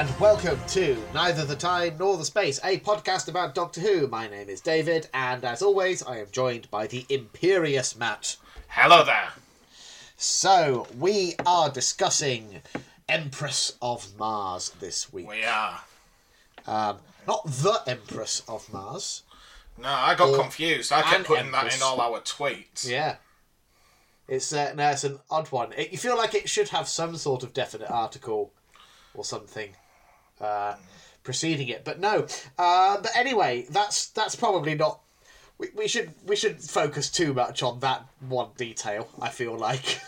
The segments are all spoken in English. and welcome to Neither the Time Nor the Space, a podcast about Doctor Who. My name is David, and as always, I am joined by the imperious Matt. Hello there. So, we are discussing Empress of Mars this week. We are. Not the Empress of Mars. No, I got confused. I kept putting Empress. That in all our tweets. Yeah. It's an odd one. You feel like it should have some sort of definite article or something preceding it, but no. But anyway, that's probably not. We should focus too much on that one detail, I feel like.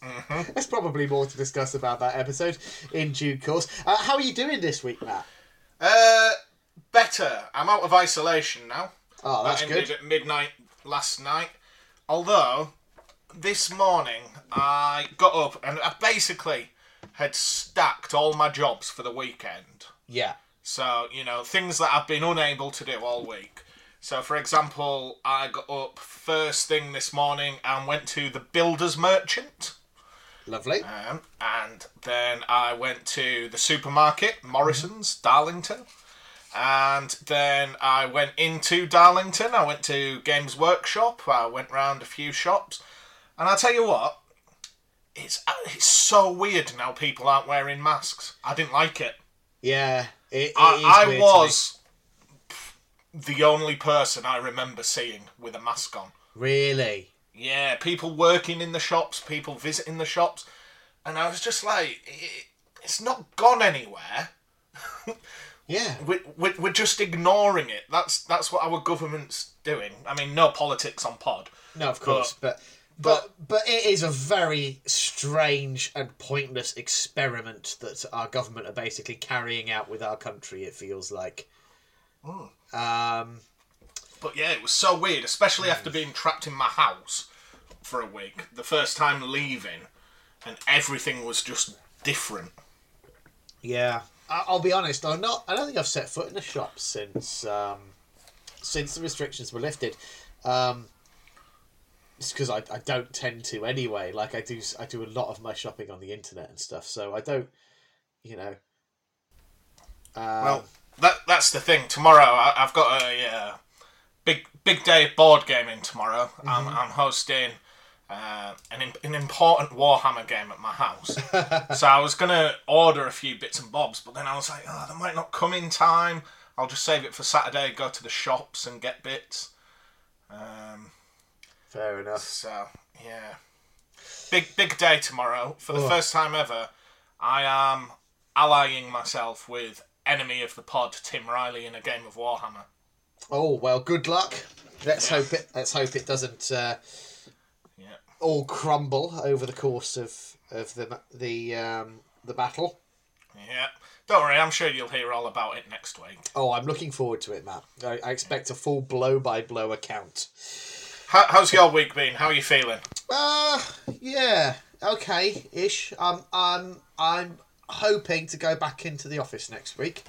Mm-hmm. There's probably more to discuss about that episode in due course. How are you doing this week, Matt? Better. I'm out of isolation now. Oh, that's good. That ended at midnight last night. Although, this morning, I got up and I basically had stacked all my jobs for the weekend. Yeah. So, you know, things that I've been unable to do all week. So, for example, I got up first thing this morning and went to the Builder's Merchant. Lovely. And then I went to the supermarket, Morrison's, mm-hmm. Darlington. And then I went into Darlington. I went to Games Workshop. I went round a few shops. And I'll tell you what, it's so weird now people aren't wearing masks. I didn't like it. Yeah, it is weird. I was the only person I remember seeing with a mask on. Really? Yeah, people working in the shops, people visiting the shops. And I was just like, it's not gone anywhere. Yeah. We're just ignoring it. That's what our government's doing. I mean, no politics on pod. No, of course, But it is a very strange and pointless experiment that our government are basically carrying out with our country, it feels like. Mm. But yeah, it was so weird, especially after being trapped in my house for a week. The first time leaving, and everything was just different. Yeah. I'll be honest, I don't think I've set foot in a shop since the restrictions were lifted. It's because I don't tend to anyway. Like I do a lot of my shopping on the internet and stuff. So I don't, you know. Well, that's the thing. Tomorrow I've got a big day of board gaming tomorrow. Mm-hmm. I'm hosting an important Warhammer game at my house. So I was gonna order a few bits and bobs, but then I was like, oh, they might not come in time. I'll just save it for Saturday. Go to the shops and get bits. Fair enough. So, yeah. Big day tomorrow. For the first time ever, I am allying myself with enemy of the pod, Tim Riley, in a game of Warhammer. Oh, well, good luck. Let's hope it doesn't all crumble over the course of the battle. Yeah. Don't worry, I'm sure you'll hear all about it next week. Oh, I'm looking forward to it, Matt. I expect a full blow-by-blow account. How's your week been? How are you feeling? Yeah, okay-ish. I'm hoping to go back into the office next week,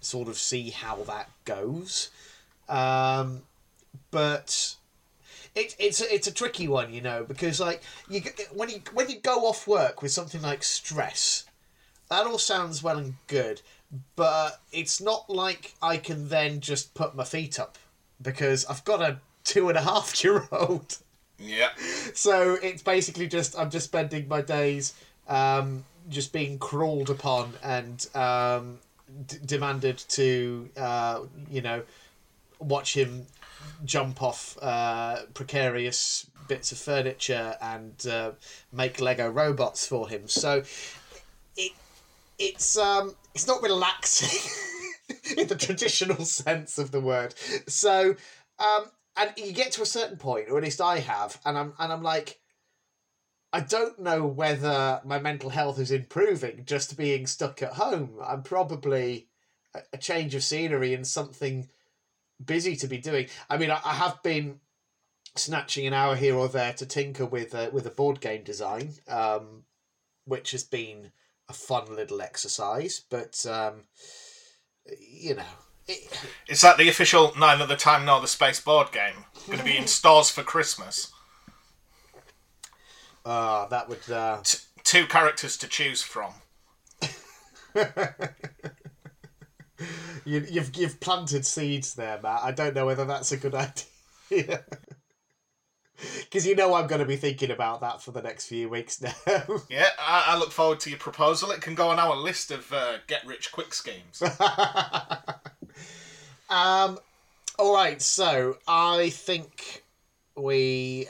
sort of see how that goes. But it's a tricky one, you know, because like when you go off work with something like stress, that all sounds well and good, but it's not like I can then just put my feet up because I've got to 2.5-year-old. Yeah. So it's basically I'm just spending my days just being crawled upon and demanded to watch him jump off precarious bits of furniture and make Lego robots for him. So it's not relaxing in the traditional sense of the word. So and you get to a certain point, or at least I have, and I'm like, I don't know whether my mental health is improving just being stuck at home. I'm probably a change of scenery and something busy to be doing. I mean, I have been snatching an hour here or there to tinker with a board game design, which has been a fun little exercise, but, you know. Is that the official Neither the Time Nor the Space board game? Going to be in stores for Christmas. That would... Two characters to choose from. You've planted seeds there, Matt. I don't know whether that's a good idea. Because you know I'm going to be thinking about that for the next few weeks now. Yeah, I look forward to your proposal. It can go on our list of get-rich-quick schemes. All right, so I think we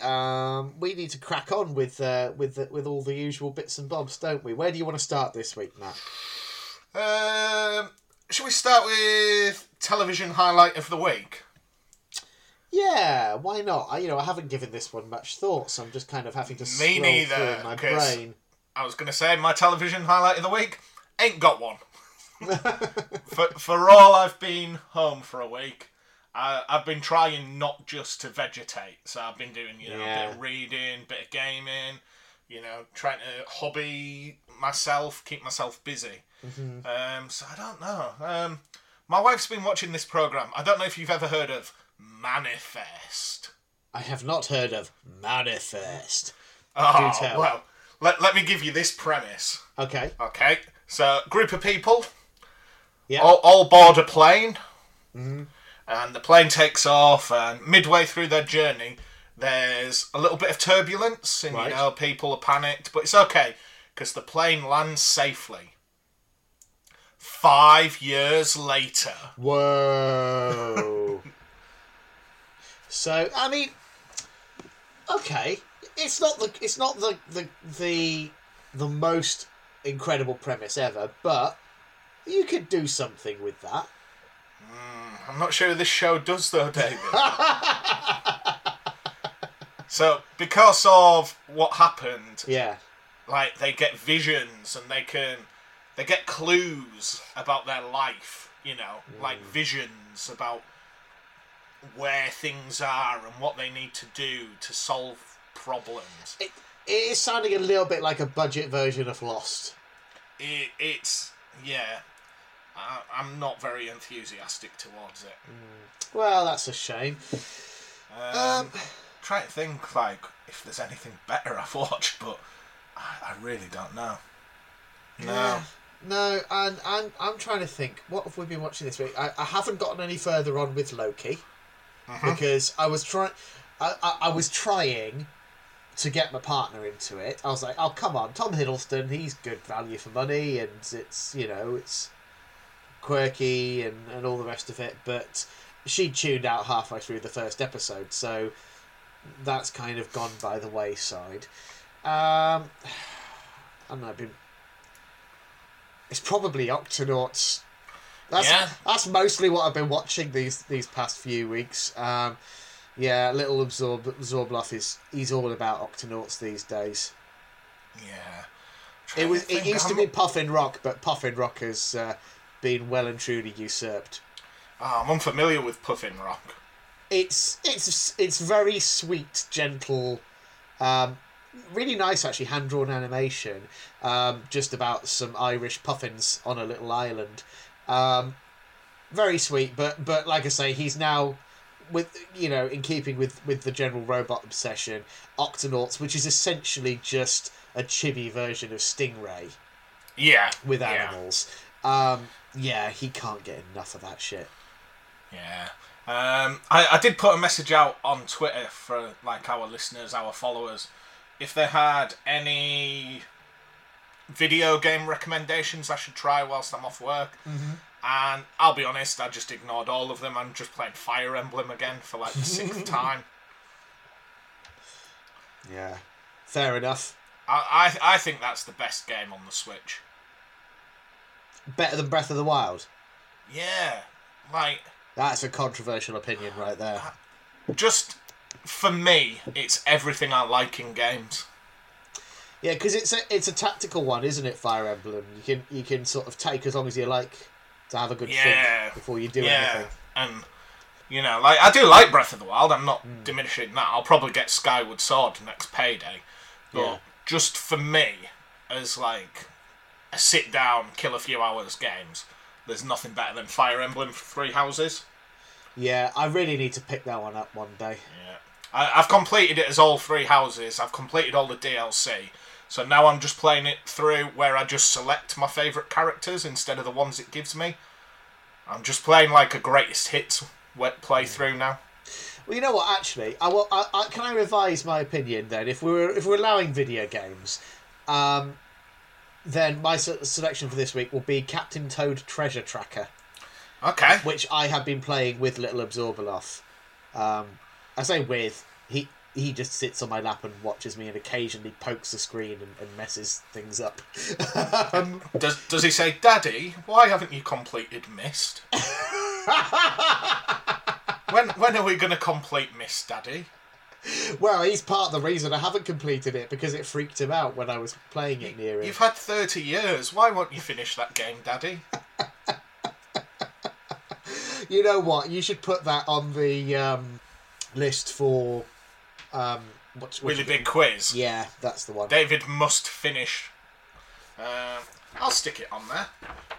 need to crack on with all the usual bits and bobs, don't we? Where do you want to start this week, Matt? Shall we start with television highlight of the week? Yeah, why not? I haven't given this one much thought, so I'm just kind of having to scroll through my brain. I was going to say, my television highlight of the week, ain't got one. for all I've been home for a week, I've been trying not just to vegetate. So I've been doing, a bit of reading, bit of gaming, trying to hobby myself, keep myself busy. Mm-hmm. So I don't know. My wife's been watching this programme. I don't know if you've ever heard of Manifest. I have not heard of Manifest. Oh, well, let me give you this premise. Okay. So, group of people, all board a plane, mm-hmm. and the plane takes off, and midway through their journey, there's a little bit of turbulence, and, people are panicked, but it's okay, because the plane lands safely. 5 years later. Whoa. So, okay, it's not the most incredible premise ever, but you could do something with that. I'm not sure this show does though, David. So, because of what happened, they get visions and they get clues about their life, visions about where things are and what they need to do to solve problems. It is sounding a little bit like a budget version of Lost. It's I'm not very enthusiastic towards it. Well, that's a shame. Try to think if there's anything better I've watched, but I really don't know. No. Yeah. No, and I'm trying to think. What have we been watching this week? I haven't gotten any further on with Loki. Uh-huh. Because I was trying to get my partner into it. I was like, oh, come on, Tom Hiddleston, he's good value for money, and it's quirky and all the rest of it. But she tuned out halfway through the first episode, so that's kind of gone by the wayside. It's probably Octonauts. That's mostly what I've been watching these past few weeks. Little Zorbluff he's all about Octonauts these days. Yeah. It used to be Puffin Rock, but Puffin Rock has been well and truly usurped. Oh, I'm unfamiliar with Puffin Rock. It's very sweet, gentle, really nice actually, hand-drawn animation, just about some Irish puffins on a little island. Very sweet, but like I say, he's now, with in keeping with the general robot obsession, Octonauts, which is essentially just a chibi version of Stingray. Yeah. With animals. Yeah. He can't get enough of that shit. Yeah. I did put a message out on Twitter for our listeners, our followers, if they had any video game recommendations I should try whilst I'm off work. Mm-hmm. And I'll be honest, I just ignored all of them. I'm just playing Fire Emblem again for the sixth time. Yeah, fair enough. I think that's the best game on the Switch. Better than Breath of the Wild? Yeah, that's a controversial opinion right there. For me, it's everything I like in games. Yeah, because it's a tactical one, isn't it? Fire Emblem. You can sort of take as long as you like to have a good think before you do anything. And I do like Breath of the Wild. I'm not diminishing that. I'll probably get Skyward Sword next payday, but just for me, as a sit down, kill a few hours games, there's nothing better than Fire Emblem Three Houses. Yeah, I really need to pick that one up one day. Yeah. I've completed it as all three houses. I've completed all the DLC. So now I'm just playing it through where I just select my favourite characters instead of the ones it gives me. I'm just playing like a greatest hits playthrough now. Well, you know what? Actually, can I revise my opinion then? If we're allowing video games, then my selection for this week will be Captain Toad Treasure Tracker. Okay. Which I have been playing with little Absorbaloff. I say with he just sits on my lap and watches me and occasionally pokes the screen and messes things up. Does he say, "Daddy, why haven't you completed Myst?" When are we going to complete Myst, Daddy? Well, he's part of the reason I haven't completed it, because it freaked him out when I was playing it near him. You've had 30 years. Why won't you finish that game, Daddy? You know what? You should put that on the list for... really big quiz. Yeah, that's the one. David must finish. I'll stick it on there.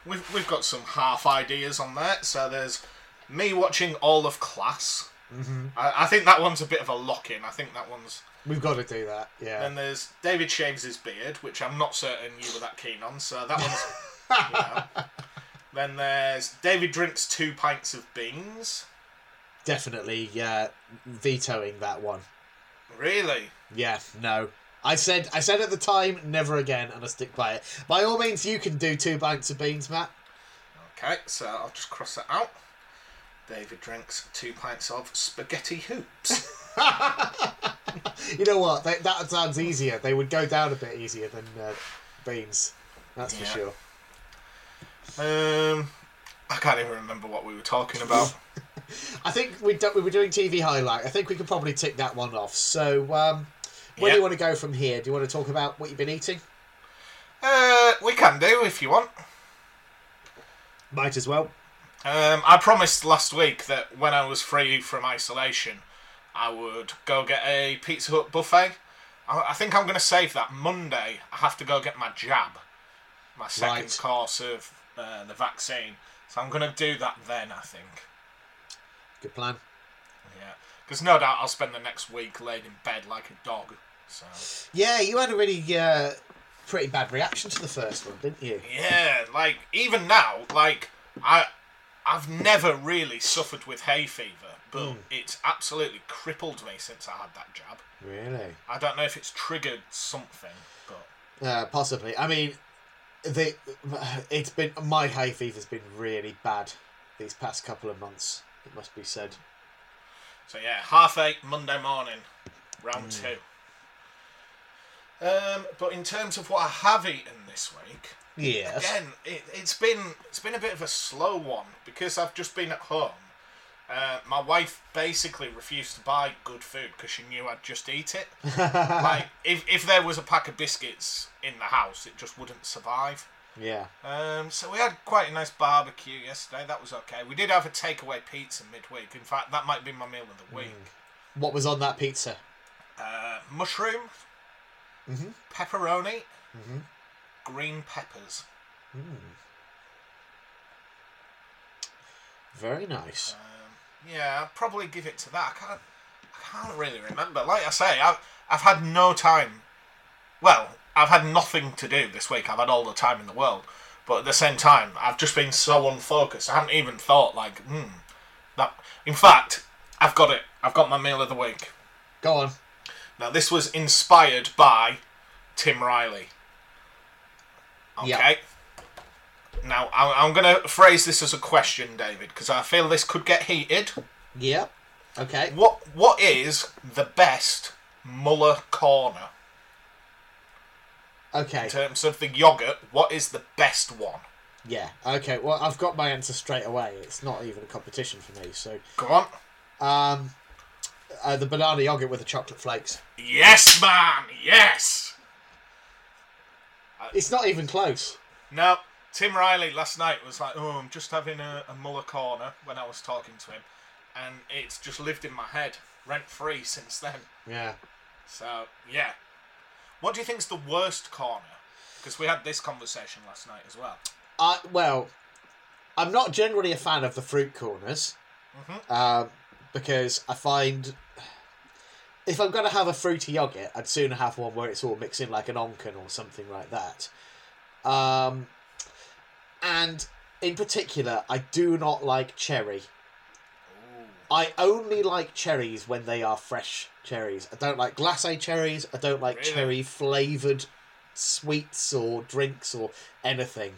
We've got some half ideas on there. So there's me watching all of Class. Mm-hmm. I think that one's a bit of a lock-in. I think that one's... We've got to do that, yeah. Then there's David shaves his beard, which I'm not certain you were that keen on, so that one's... you know. Then there's David drinks 2 pints of beans. Definitely vetoing that one. Really? Yeah, no. I said at the time, never again, and I stick by it. By all means, you can do 2 pints of beans, Matt. Okay, so I'll just cross that out. David drinks 2 pints of spaghetti hoops. You know what? That sounds easier. They would go down a bit easier than beans. That's for sure. I can't even remember what we were talking about. I think we were doing TV highlight. I think we could probably tick that one off. So where do you want to go from here? Do you want to talk about what you've been eating? We can do if you want. Might as well. I promised last week that when I was free from isolation, I would go get a Pizza Hut buffet. I think I'm going to save that. Monday, I have to go get my jab, my second course of the vaccine. So I'm going to do that then, I think. Good plan. Yeah, because no doubt I'll spend the next week laid in bed like a dog. So. Yeah, you had a really pretty bad reaction to the first one, didn't you? Yeah, like even now, like... I've never really suffered with hay fever, but it's absolutely crippled me since I had that jab. Really? I don't know if it's triggered something, but possibly. I mean, my hay fever's been really bad these past couple of months. It must be said. So yeah, 8:30 Monday morning, round 2. But in terms of what I have eaten this week. Yes. Again, it's been a bit of a slow one because I've just been at home. My wife basically refused to buy good food because she knew I'd just eat it. Like if there was a pack of biscuits in the house, it just wouldn't survive. Yeah. So we had quite a nice barbecue yesterday. That was okay. We did have a takeaway pizza midweek. In fact, that might be my meal of the week. What was on that pizza? Mushroom, pepperoni. Mm-hmm. Green peppers. Very nice. Yeah, I'll probably give it to that. I can't really remember. Like I say, I've had no time. Well, I've had nothing to do this week. I've had all the time in the world. But at the same time, I've just been so unfocused. I haven't even thought like, that. In fact, I've got it. I've got my meal of the week. Go on. Now, this was inspired by Tim Riley. Okay. Yep. Now, I'm going to phrase this as a question, David, because I feel this could get heated. Yeah. Okay. What is the best Muller corner? Okay. In terms of the yoghurt, what is the best one? Yeah. Okay. Well, I've got my answer straight away. It's not even a competition for me. So. Go on. The banana yoghurt with the chocolate flakes. Yes, man. Yes. It's not even close. No. Tim Riley last night was like, I'm just having a Muller corner when I was talking to him. And it's just lived in my head, rent-free since then. Yeah. So, yeah. What do you think's the worst corner? Because we had this conversation last night as well. Well, I'm not generally a fan of the fruit corners. Because I find... If I'm going to have a fruity yoghurt, I'd sooner have one where it's all mixed in like an onken or something like that. And in particular, I do not like cherry. Ooh. I only like cherries when they are fresh cherries. I don't like glacé cherries. I don't like really? Cherry flavoured sweets or drinks or anything.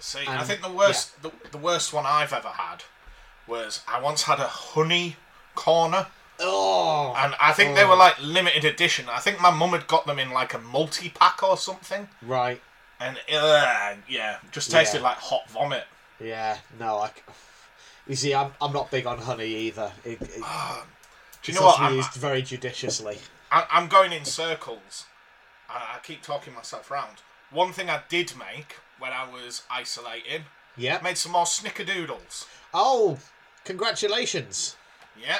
See, and I think the worst one I've ever had was I once had a honey corner. Oh, and I think they were like limited edition. I think my mum had got them in like a multi-pack or something. Right. And just tasted like hot vomit. Yeah, no, you see, I'm not big on honey either. Do you know what? It's used very judiciously. I'm going in circles. I keep talking myself round. One thing I did make when I was isolating, yeah, made some more snickerdoodles. Oh, congratulations. Yeah,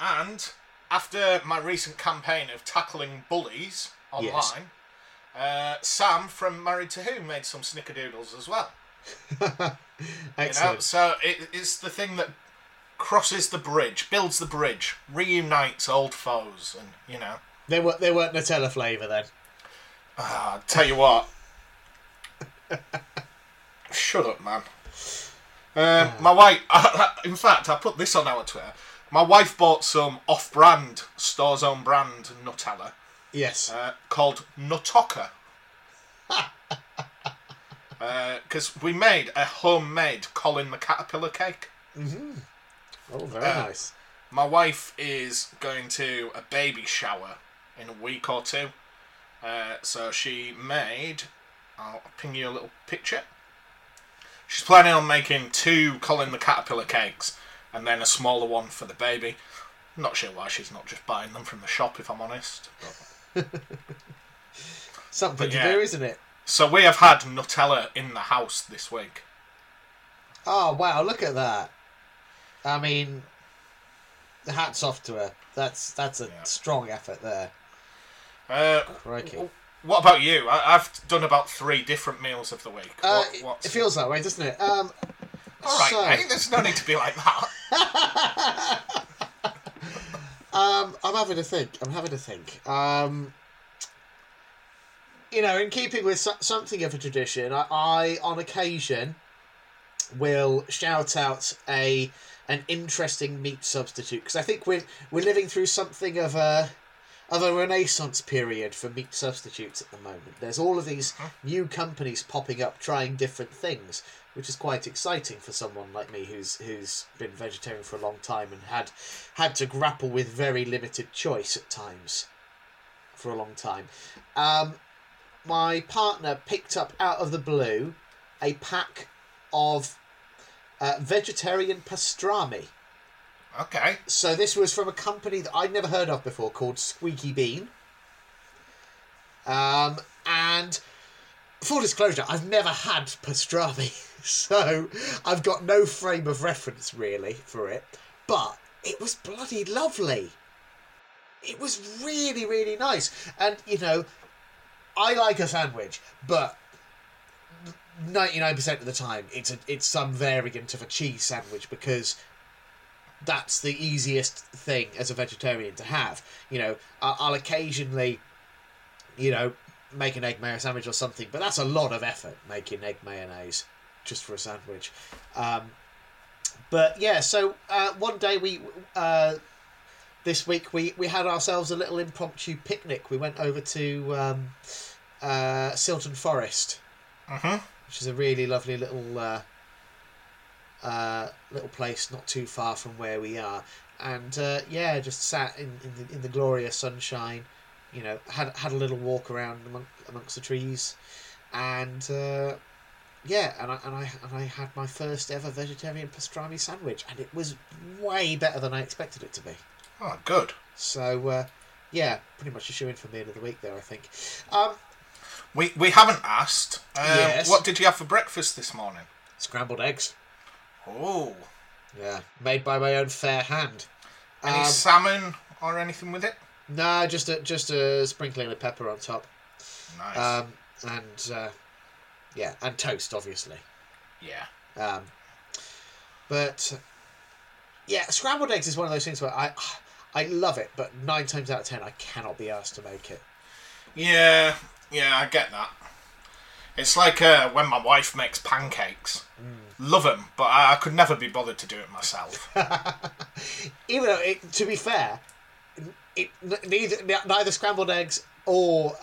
and after my recent campaign of tackling bullies online, Sam from Married to Who made some snickerdoodles as well. Excellent. You know? So it's the thing that crosses the bridge, builds the bridge, reunites old foes, and you know. They weren't Nutella flavour then. I'll tell you what. Shut up, man. My wife. In fact, I put this on our Twitter. My wife bought some off-brand, store's own brand Nutella. Yes. Called Nutocker. Because we made a homemade Colin the Caterpillar cake. Mm-hmm. Oh, very nice. My wife is going to a baby shower in a week or two. So she made... I'll ping you a little picture. She's planning on making 2 Colin the Caterpillar cakes and then a smaller one for the baby. I'm not sure why she's not just buying them from the shop, if I'm honest. Something to do, isn't it? So we have had Nutella in the house this week. Oh, wow, look at that. I mean, hats off to her. That's a strong effort there. Crikey. What about you? I've done about 3 different meals of the week. It feels that way, doesn't it? All right, mate, there's no need to be like that. I'm having to think. You know, in keeping with something of a tradition, I on occasion will shout out an interesting meat substitute, because I think we're living through something of a renaissance period for meat substitutes at the moment. There's all of these new companies popping up trying different things, which is quite exciting for someone like me who's been vegetarian for a long time and had to grapple with very limited choice at times for a long time. My partner picked up out of the blue a pack of vegetarian pastrami. Okay. So this was from a company that I'd never heard of before called Squeaky Bean. And full disclosure, I've never had pastrami, so I've got no frame of reference really for it. But it was bloody lovely. It was really, really nice. And, you know, I like a sandwich, but 99% of the time it's some variant of a cheese sandwich, because... that's the easiest thing as a vegetarian to have. You know, I'll occasionally, you know, make an egg mayo sandwich or something, but that's a lot of effort making egg mayonnaise just for a sandwich. But yeah, so one day this week we had ourselves a little impromptu picnic. We went over to Silton Forest, which is a really lovely little... little place not too far from where we are, and just sat in the glorious sunshine, you know, had a little walk around amongst the trees, and I had my first ever vegetarian pastrami sandwich, and it was way better than I expected it to be. Oh, good. So pretty much a shoe in for meal of the week there, I think. We haven't asked. What did you have for breakfast this morning? Scrambled eggs. Oh. Yeah, made by my own fair hand. Any salmon or anything with it? No, just a sprinkling of pepper on top. Nice. And toast, obviously. Yeah. But, scrambled eggs is one of those things where I I love it, but 9 times out of 10, I cannot be asked to make it. Yeah, I get that. It's like when my wife makes pancakes. Love them, but I could never be bothered to do it myself. Even though, to be fair, neither scrambled eggs or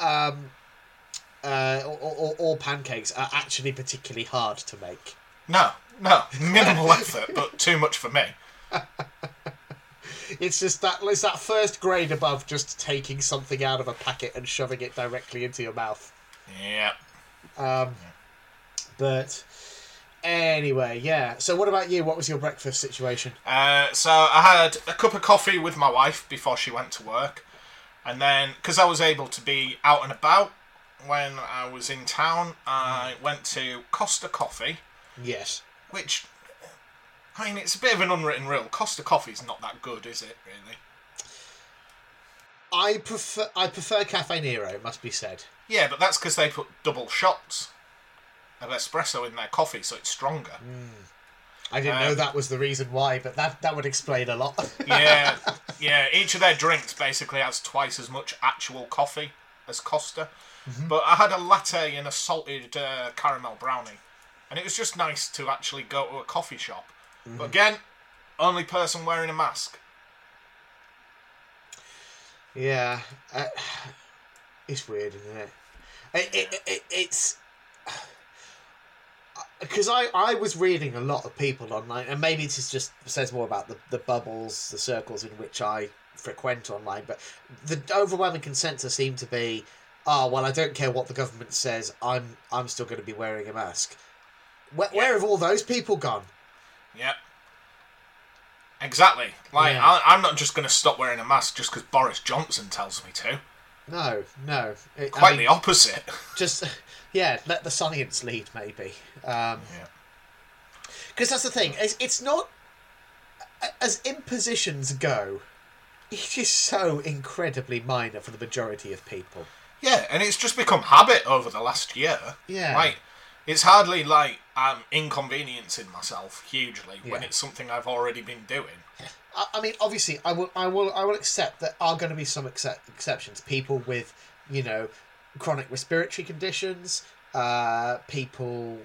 pancakes are actually particularly hard to make. No, minimal effort, but too much for me. It's just that first grade above just taking something out of a packet and shoving it directly into your mouth. Yeah. But anyway, yeah. So what about you? What was your breakfast situation? So I had a cup of coffee with my wife before she went to work. And then, because I was able to be out and about when I was in town, I went to Costa Coffee. Yes. Which... I mean, it's a bit of an unwritten rule. Costa Coffee's not that good, is it, really? I prefer Cafe Nero, it must be said. Yeah, but that's because they put double shots of espresso in their coffee, so it's stronger. I didn't know that was the reason why, but that would explain a lot. yeah. Each of their drinks basically has twice as much actual coffee as Costa. Mm-hmm. But I had a latte and a salted caramel brownie, and it was just nice to actually go to a coffee shop. Mm-hmm. But again, only person wearing a mask. Yeah. It's weird, isn't it? It's... Because I was reading a lot of people online, and maybe this just says more about the bubbles, the circles in which I frequent online, but the overwhelming consensus seemed to be, I don't care what the government says, I'm still going to be wearing a mask. Where have all those people gone? Yep. Exactly. I'm not just going to stop wearing a mask just because Boris Johnson tells me to. No. Quite the opposite. Let the science lead, maybe. Because that's the thing. It's not... As impositions go, it is so incredibly minor for the majority of people. Yeah, and it's just become habit over the last year. Yeah. It's hardly like I'm inconveniencing myself hugely when it's something I've already been doing. I mean, obviously, I will accept that are going to be some exceptions. People with, chronic respiratory conditions, people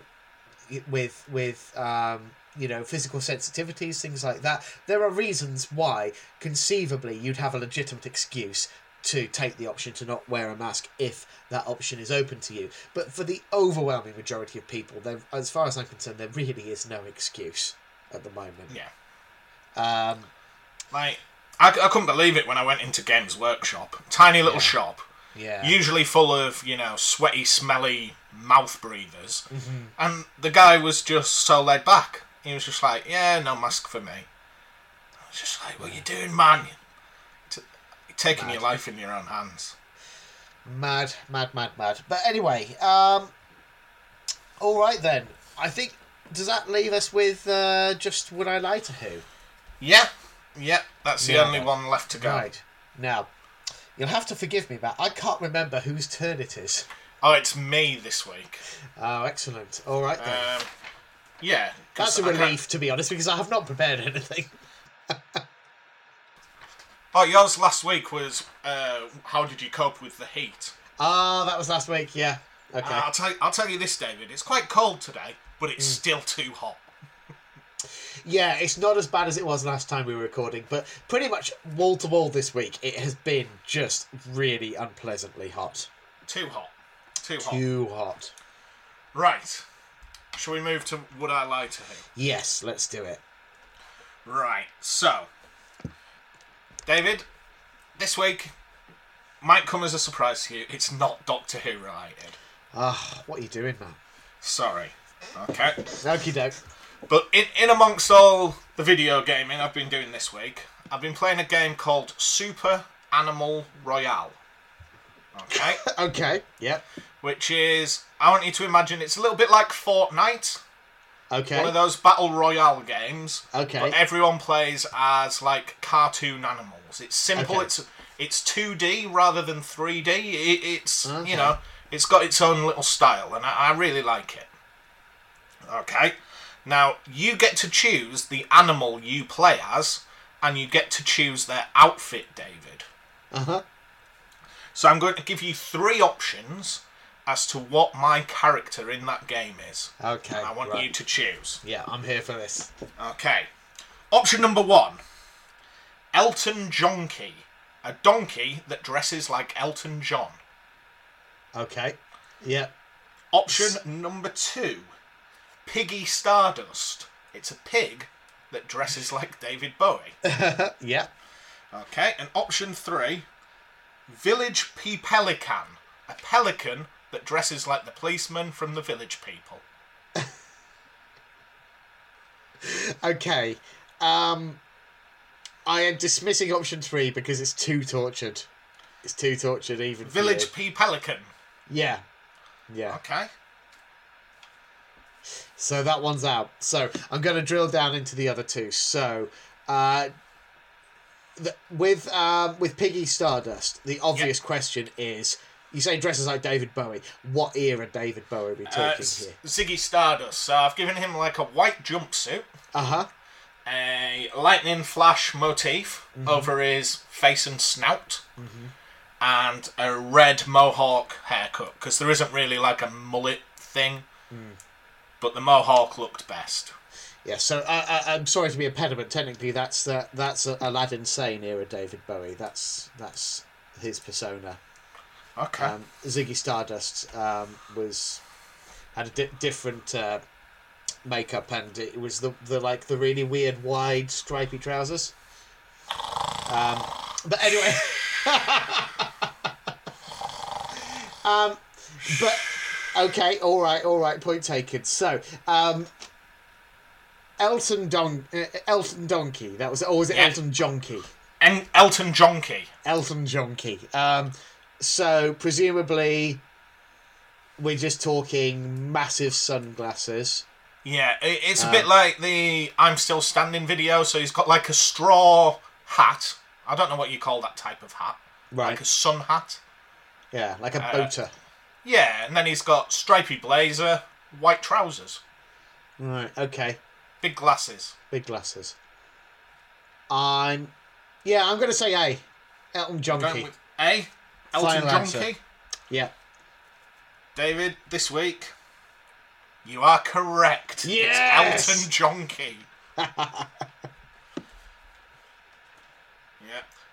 with physical sensitivities, things like that. There are reasons why, conceivably, you'd have a legitimate excuse to take the option to not wear a mask if that option is open to you. But for the overwhelming majority of people, as far as I'm concerned, there really is no excuse at the moment. Yeah. I couldn't believe it when I went into Games Workshop. Tiny little shop. Yeah. Usually full of, sweaty, smelly mouth breathers. Mm-hmm. And the guy was just so laid back. He was just like, yeah, no mask for me. I was just like, what are you doing, man? Taking your life in your own hands. Mad. But anyway, all right then. I think, does that leave us with just Would I Lie to Who? Yeah. That's the only one left to go. Right. Now, you'll have to forgive me, Matt. I can't remember whose turn it is. Oh, it's me this week. Oh, excellent. All right then. Yeah. That's a relief, to be honest, because I have not prepared anything. Oh, yours last week was how did you cope with the heat? Ah, that was last week, yeah. Okay. I'll tell you this, David. It's quite cold today, but it's still too hot. Yeah, it's not as bad as it was last time we were recording, but pretty much wall to wall this week, it has been just really unpleasantly hot. Too hot. Right. Shall we move to Would I Lie to Who? Yes, let's do it. Right, so... David, this week might come as a surprise to you. It's not Doctor Who related. What are you doing, man? Sorry. Okay. Okie doke. But in amongst all the video gaming I've been doing this week, I've been playing a game called Super Animal Royale. Okay? Okay, yeah. Which is, I want you to imagine, it's a little bit like Fortnite. Okay. One of those battle royale games. Okay. But everyone plays as cartoon animals. It's simple. Okay. It's 2D rather than 3D. It's okay. It's got its own little style, and I really like it. Okay. Now you get to choose the animal you play as, and you get to choose their outfit, David. Uh-huh. So I'm going to give you three options as to what my character in that game is. Okay. I want you to choose. Yeah, I'm here for this. Okay. Option number one. Elton Jonkey. A donkey that dresses like Elton John. Okay. Yeah. Option number two. Piggy Stardust. It's a pig that dresses like David Bowie. Yeah. Okay. And option three. Village P Pelican. A pelican that dresses like the policeman from the Village People. Okay. I am dismissing option three because it's too tortured. It's too tortured even for you. Village P Pelican. Yeah. Yeah. Okay. So that one's out. So I'm going to drill down into the other two. So with Piggy Stardust, the obvious question is, you say dresses like David Bowie. What era David Bowie are we talking here? Ziggy Stardust. So I've given him like a white jumpsuit. Uh-huh. A lightning flash motif over his face and snout, and a red mohawk haircut, because there isn't really like a mullet thing, but the mohawk looked best. Yeah, so I'm sorry to be a pedant. Technically, that's Aladdin Sane era David Bowie. That's his persona. Okay. Ziggy Stardust had a different. Makeup, and it was the really weird wide stripy trousers. But anyway, but okay, all right, point taken. So, Elton Donkey. That was, or was it Elton Jonkey? Elton Jonkey. Elton Jonkey. So presumably, we're just talking massive sunglasses. Yeah, it's a bit like the I'm Still Standing video, so he's got like a straw hat. I don't know what you call that type of hat. Right. Like a sun hat. Yeah, like a boater. Yeah, and then he's got stripy blazer, white trousers. Right, okay. Big glasses. I'm going to say A. Elton Jonkey. A? Elton Jonkey? Yeah. David, this week... You are correct. Yes! It's Elton Jonkey.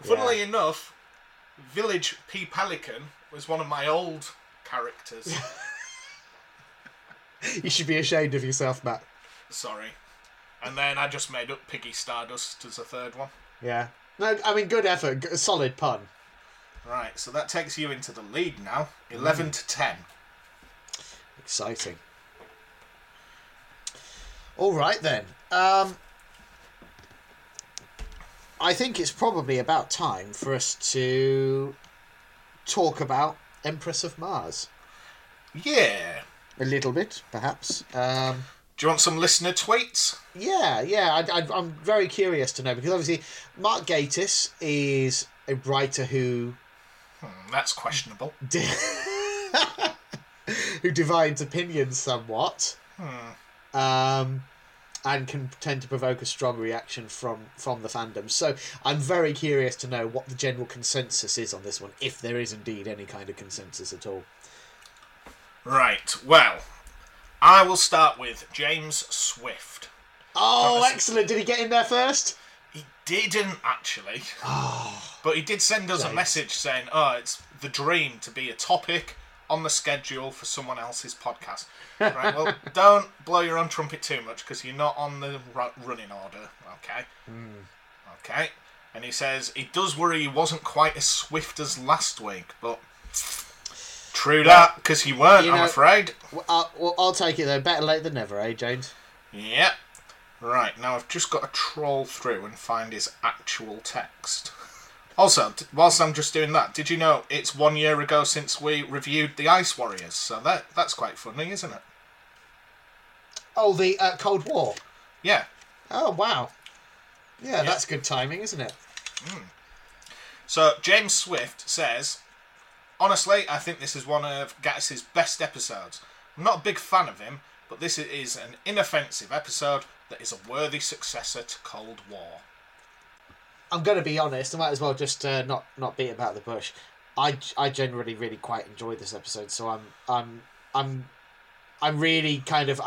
Funnily enough, Village P Pelican was one of my old characters. You should be ashamed of yourself, Matt. Sorry. And then I just made up Piggy Stardust as a third one. Yeah. No, I mean, good effort. A solid pun. Right, so that takes you into the lead now. 11 to 10. Exciting. All right, then. I think it's probably about time for us to talk about Empress of Mars. Yeah. A little bit, perhaps. Do you want some listener tweets? Yeah. I'm very curious to know, because obviously Mark Gatiss is a writer who... that's questionable. Who divides opinions somewhat. And can tend to provoke a strong reaction from the fandom. So I'm very curious to know what the general consensus is on this one, if there is indeed any kind of consensus at all. Right, well, I will start with James Swift. Oh, excellent. Did he get in there first? He didn't, actually. Oh, but he did send us a message saying, it's the dream to be a topic on the schedule for someone else's podcast. Right, well, don't blow your own trumpet too much, because you're not on the running order, okay? Okay, and he says, he does worry he wasn't quite as swift as last week, but true that, because he weren't, I'm afraid. Well, I'll take it, though. Better late than never, James? Yeah. Right, now I've just got to troll through and find his actual text. Also, whilst I'm just doing that, did you know it's 1 year ago since we reviewed the Ice Warriors? So that's quite funny, isn't it? Oh, the Cold War? Yeah. Oh, wow. Yeah, that's good timing, isn't it? So, James Swift says, honestly, I think this is one of Gatiss's best episodes. I'm not a big fan of him, but this is an inoffensive episode that is a worthy successor to Cold War. I'm going to be honest, I might as well just not beat about the bush. I generally really quite enjoyed this episode, so I'm really kind of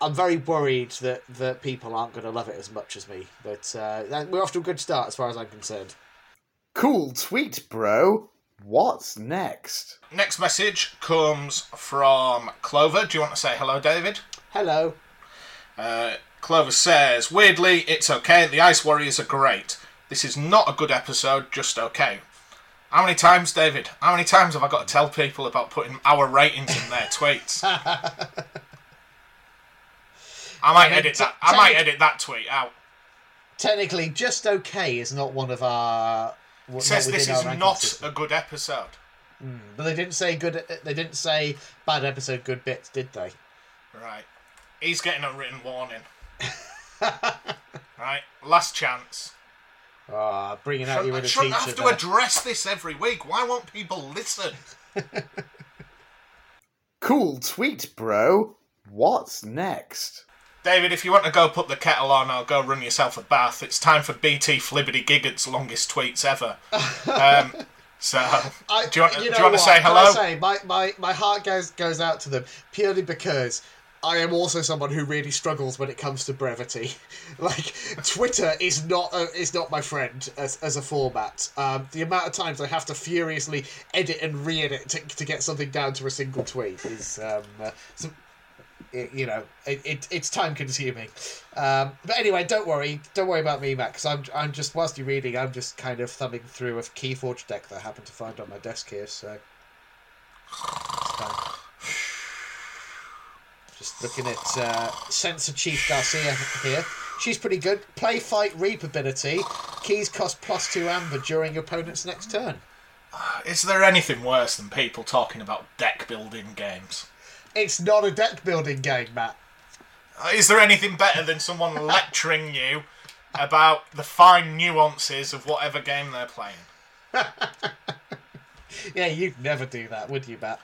I'm very worried that people aren't going to love it as much as me. But we're off to a good start as far as I'm concerned. Cool tweet, bro. What's next? Next message comes from Clover. Do you want to say hello, David? Hello. Clover says, weirdly, it's okay. The Ice Warriors are great. This is not a good episode, just okay. How many times, David? How many times have I got to tell people about putting our ratings in their tweets? I might edit that tweet out. Technically, just okay is not one of our... It says this is not a good episode. But they didn't say good. They didn't say bad episode, good bits, did they? Right. He's getting a written warning. Right. Last chance. Bringing out your inner teacher. I shouldn't have to address this every week. Why won't people listen? Cool tweet, bro. What's next? David, if you want to go put the kettle on or go run yourself a bath, it's time for BT Flibbity Giggart's longest tweets ever. Do you want to say hello? Can I say, my heart goes out to them purely because I am also someone who really struggles when it comes to brevity. Like, Twitter is not my friend as a format. The amount of times I have to furiously edit and re-edit to get something down to a single tweet is... It's time consuming, but anyway, don't worry about me, Matt, because I'm just, whilst you're reading, I'm just kind of thumbing through a Keyforge deck that I happened to find on my desk here, so just looking at Censor Chief Garcia here. She's pretty good. Play Fight Reap ability. Keys cost +2 amber during your opponent's next turn. Is there anything worse than people talking about deck building games? It's not a deck-building game, Matt. Is there anything better than someone lecturing you about the fine nuances of whatever game they're playing? Yeah, you'd never do that, would you, Matt?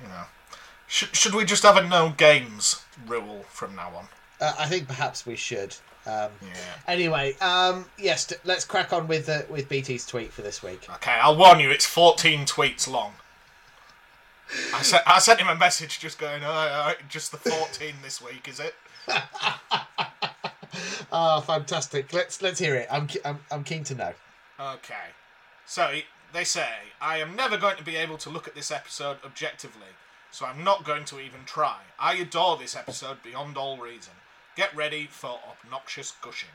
You know. Should we just have a no-games rule from now on? I think perhaps we should. Anyway, yes, let's crack on with BT's tweet for this week. Okay, I'll warn you, it's 14 tweets long. I sent him a message just going, oh, just the 14 this week, is it? Oh, fantastic. Let's hear it. I'm keen to know. Okay. So, they say, I am never going to be able to look at this episode objectively, so I'm not going to even try. I adore this episode beyond all reason. Get ready for obnoxious gushing.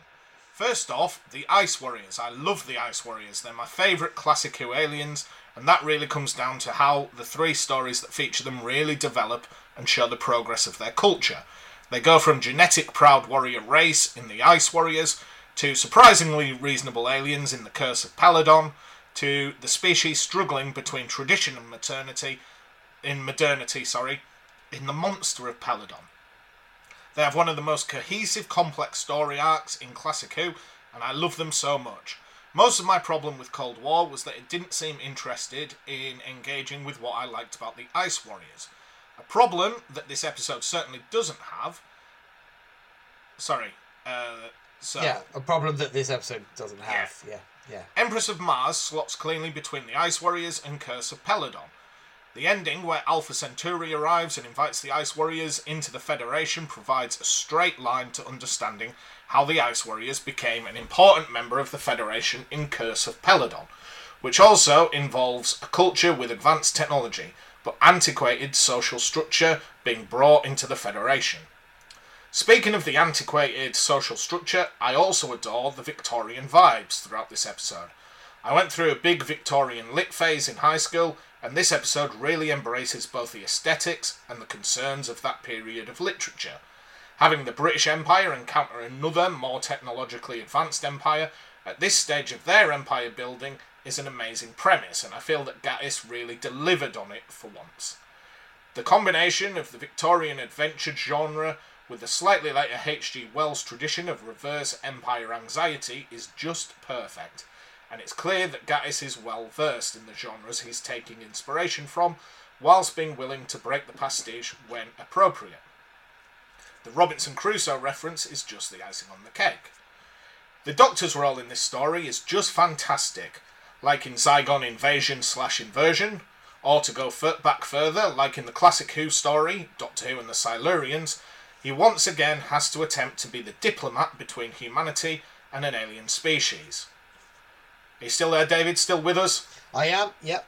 First off, the Ice Warriors. I love the Ice Warriors. They're my favourite classic Who aliens, and that really comes down to how the three stories that feature them really develop and show the progress of their culture. They go from genetic proud warrior race in the Ice Warriors, to surprisingly reasonable aliens in the Curse of Peladon, to the species struggling between tradition and modernity, in the Monster of Peladon. They have one of the most cohesive, complex story arcs in Classic Who, and I love them so much. Most of my problem with Cold War was that it didn't seem interested in engaging with what I liked about the Ice Warriors. A problem that this episode certainly doesn't have... Yeah, a problem that this episode doesn't have. Yeah. Empress of Mars slots cleanly between the Ice Warriors and Curse of Peladon. The ending, where Alpha Centauri arrives and invites the Ice Warriors into the Federation, provides a straight line to understanding how the Ice Warriors became an important member of the Federation in Curse of Peladon, which also involves a culture with advanced technology, but antiquated social structure being brought into the Federation. Speaking of the antiquated social structure, I also adore the Victorian vibes throughout this episode. I went through a big Victorian lit phase in high school, and this episode really embraces both the aesthetics and the concerns of that period of literature. Having the British Empire encounter another, more technologically advanced empire at this stage of their empire building is an amazing premise, and I feel that Gatiss really delivered on it for once. The combination of the Victorian adventure genre with the slightly later H.G. Wells tradition of reverse empire anxiety is just perfect. And it's clear that Gatiss is well-versed in the genres he's taking inspiration from, whilst being willing to break the pastiche when appropriate. The Robinson Crusoe reference is just the icing on the cake. The Doctor's role in this story is just fantastic, like in Zygon Invasion/Inversion, or to go back further, like in the classic Who story, Doctor Who and the Silurians, he once again has to attempt to be the diplomat between humanity and an alien species. Are you still there, David? Still with us? I am, yep.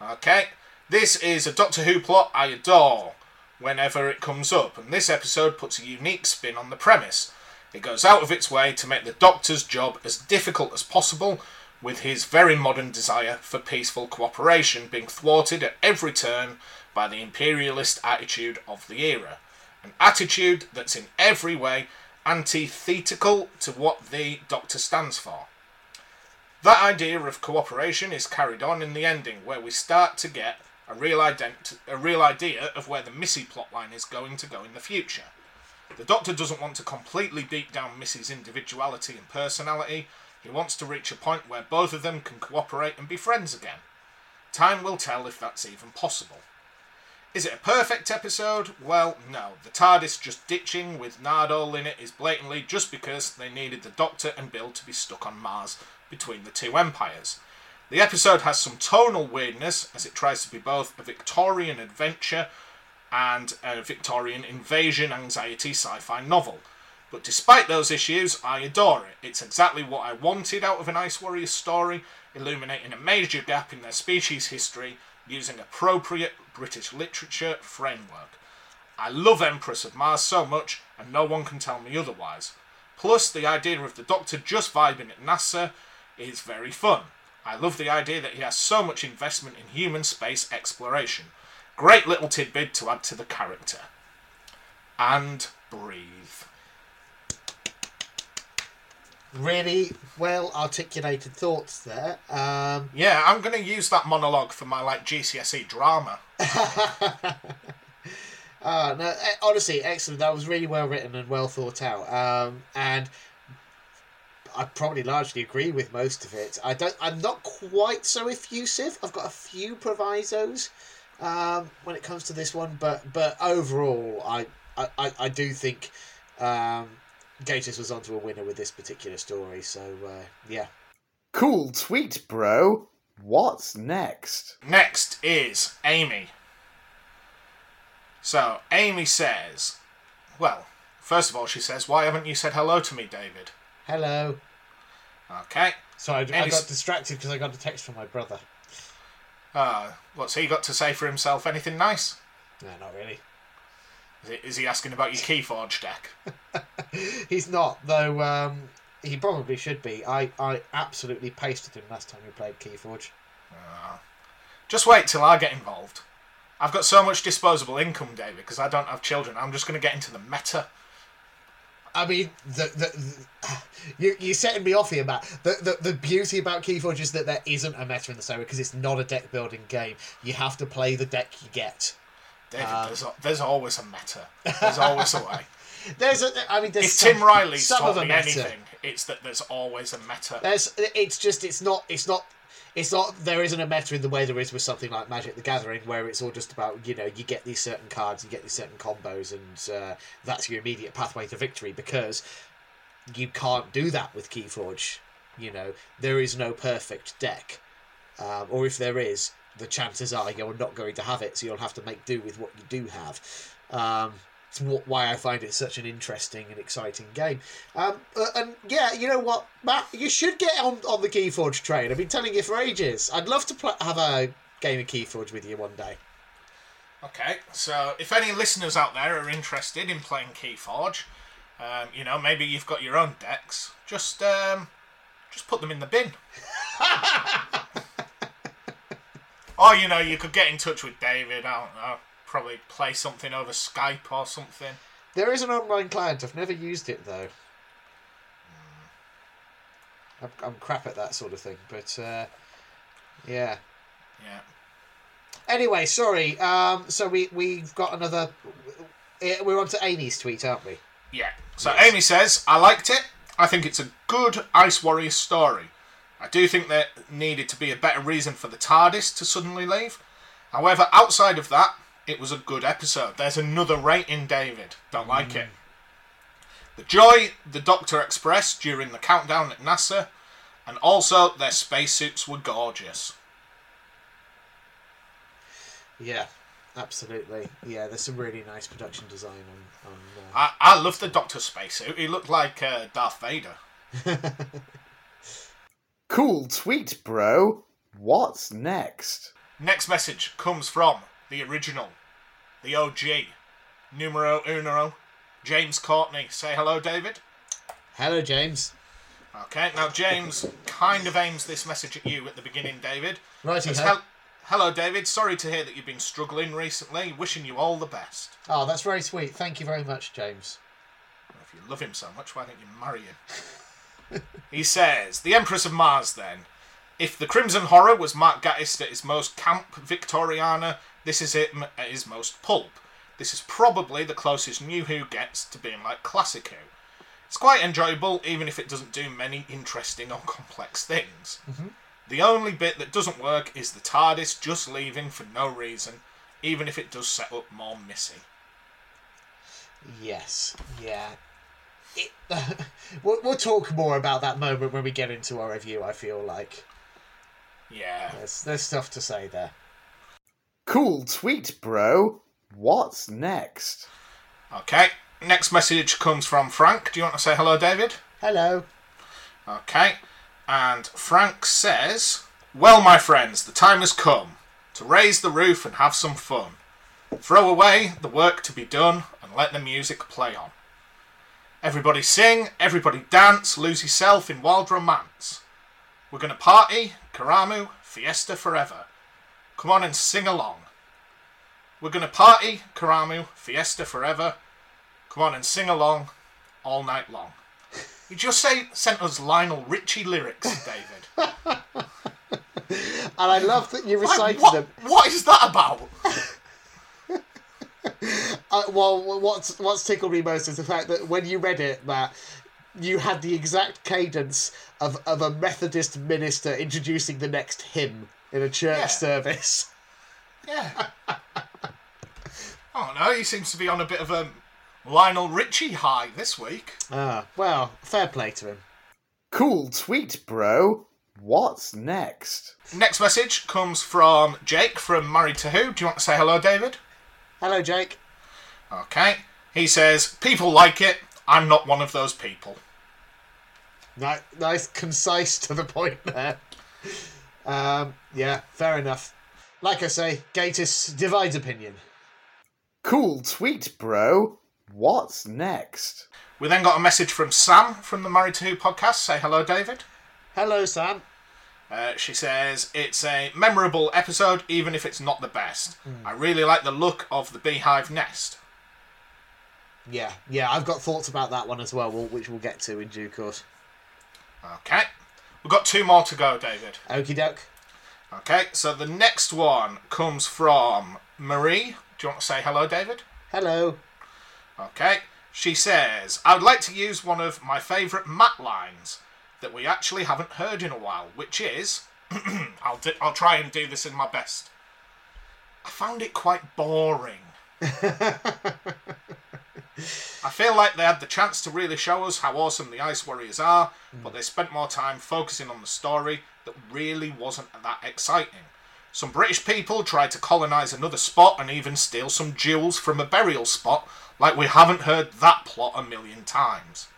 Okay. This is a Doctor Who plot I adore whenever it comes up, and this episode puts a unique spin on the premise. It goes out of its way to make the Doctor's job as difficult as possible, with his very modern desire for peaceful cooperation being thwarted at every turn by the imperialist attitude of the era. An attitude that's in every way antithetical to what the Doctor stands for. That idea of cooperation is carried on in the ending, where we start to get a real idea of where the Missy plotline is going to go in the future. The Doctor doesn't want to completely beat down Missy's individuality and personality. He wants to reach a point where both of them can cooperate and be friends again. Time will tell if that's even possible. Is it a perfect episode? Well, no. The TARDIS just ditching with Nardole in it is blatantly just because they needed the Doctor and Bill to be stuck on Mars between the two empires. The episode has some tonal weirdness as it tries to be both a Victorian adventure and a Victorian invasion anxiety sci-fi novel. But despite those issues, I adore it. It's exactly what I wanted out of an Ice Warriors story, illuminating a major gap in their species' history using appropriate British literature framework. I love Empress of Mars so much, and no one can tell me otherwise. Plus, the idea of the Doctor just vibing at NASA is very fun. I love the idea that he has so much investment in human space exploration. Great little tidbit to add to the character. And breathe. Really well articulated thoughts there. Yeah, I'm going to use that monologue for my GCSE drama. No, honestly, excellent. That was really well written and well thought out. And I probably largely agree with most of it. I'm not quite so effusive. I've got a few provisos when it comes to this one, but overall, I do think. Gatiss was onto a winner with this particular story, so yeah. Cool tweet, bro. What's next? Next is Amy. So, Amy says, well, first of all, she says, why haven't you said hello to me, David? Hello. Okay. Sorry, I got distracted because I got a text from my brother. What's he got to say for himself? Anything nice? No, not really. Is he asking about your Keyforge deck? He's not, though he probably should be. I absolutely pasted him last time we played Keyforge. Just wait till I get involved. I've got so much disposable income, David, because I don't have children. I'm just going to get into the meta. I mean, you're setting me off here, Matt. The beauty about Keyforge is that there isn't a meta in the story because it's not a deck-building game. You have to play the deck you get. David, there's always a meta. There's always a way. If Tim Riley's taught me anything, it's that there's always a meta. There isn't a meta in the way there is with something like Magic the Gathering, where it's all just about, you get these certain cards, you get these certain combos, and that's your immediate pathway to victory, because you can't do that with Keyforge. There is no perfect deck. Or if there is, the chances are you're not going to have it, so you'll have to make do with what you do have. It's why I find it such an interesting and exciting game. And yeah, you know what, Matt? You should get on the Keyforge train. I've been telling you for ages. I'd love to have a game of Keyforge with you one day. Okay, so if any listeners out there are interested in playing Keyforge, maybe you've got your own decks, just put them in the bin. Or, you could get in touch with David, I don't know, probably play something over Skype or something. There is an online client, I've never used it, though. I'm crap at that sort of thing, but, yeah. Yeah. Anyway, sorry, so we've got another... We're on to Amy's tweet, aren't we? Yeah. So yes. Amy says, I liked it. I think it's a good Ice Warrior story. I do think there needed to be a better reason for the TARDIS to suddenly leave. However, outside of that, it was a good episode. There's another rating, David. Don't like it. the joy the Doctor expressed during the countdown at NASA, and also their spacesuits were gorgeous. Yeah, absolutely. Yeah, there's some really nice production design on I love the Doctor spacesuit. He looked like Darth Vader. Cool tweet, bro. What's next? Next message comes from the original, the OG, numero uno, James Courtney. Say hello, David. Hello, James. Okay, now James kind of aims this message at you at the beginning, David. Right, hello, David. Sorry to hear that you've been struggling recently. Wishing you all the best. Oh, that's very sweet. Thank you very much, James. Well, if you love him so much, why don't you marry him? He says, the Empress of Mars, then. If the Crimson Horror was Mark Gatiss at his most camp Victoriana, this is him at his most pulp. This is probably the closest New Who gets to being like Classic Who. It's quite enjoyable, even if it doesn't do many interesting or complex things. Mm-hmm. The only bit that doesn't work is the TARDIS just leaving for no reason, even if it does set up more Missy. Yes, yeah. We'll talk more about that moment when we get into our review, I feel like. Yeah. There's stuff to say there. Cool tweet, bro. What's next? Okay. Next message comes from Frank. Do you want to say hello, David? Hello. Okay. And Frank says, well, my friends, the time has come to raise the roof and have some fun. Throw away the work to be done and let the music play on. Everybody sing, everybody dance, lose yourself in wild romance. We're going to party, Karamu, fiesta forever. Come on and sing along. We're going to party, Karamu, fiesta forever. Come on and sing along all night long. You just sent us Lionel Richie lyrics, David. And I love that you recited them. What is that about? Well, what's tickled me most is the fact that when you read it, Matt, you had the exact cadence of a Methodist minister introducing the next hymn in a church service. Yeah. Oh no, he seems to be on a bit of a Lionel Richie high this week. Well, fair play to him. Cool tweet, bro. What's next? Next message comes from Jake from Married to Who. Do you want to say hello, David? Hello, Jake. Okay. He says, people like it. I'm not one of those people. Nice, concise, to the point there. Yeah, fair enough. Like I say, Gatiss divides opinion. Cool tweet, bro. What's next? We then got a message from Sam from the Married to Who podcast. Say hello, David. Hello, Sam. She says, it's a memorable episode, even if it's not the best. I really like the look of the beehive nest. Yeah, I've got thoughts about that one as well, which we'll get to in due course. Okay. We've got two more to go, David. Okie doke. Okay, so the next one comes from Marie. Do you want to say hello, David? Hello. Okay. She says, I would like to use one of my favourite Matt lines that we actually haven't heard in a while, which is, I'll try and do this in my best. I found it quite boring. I feel like they had the chance to really show us how awesome the Ice Warriors are, but they spent more time focusing on the story that really wasn't that exciting. Some British people tried to colonise another spot and even steal some jewels from a burial spot, like we haven't heard that plot a million times.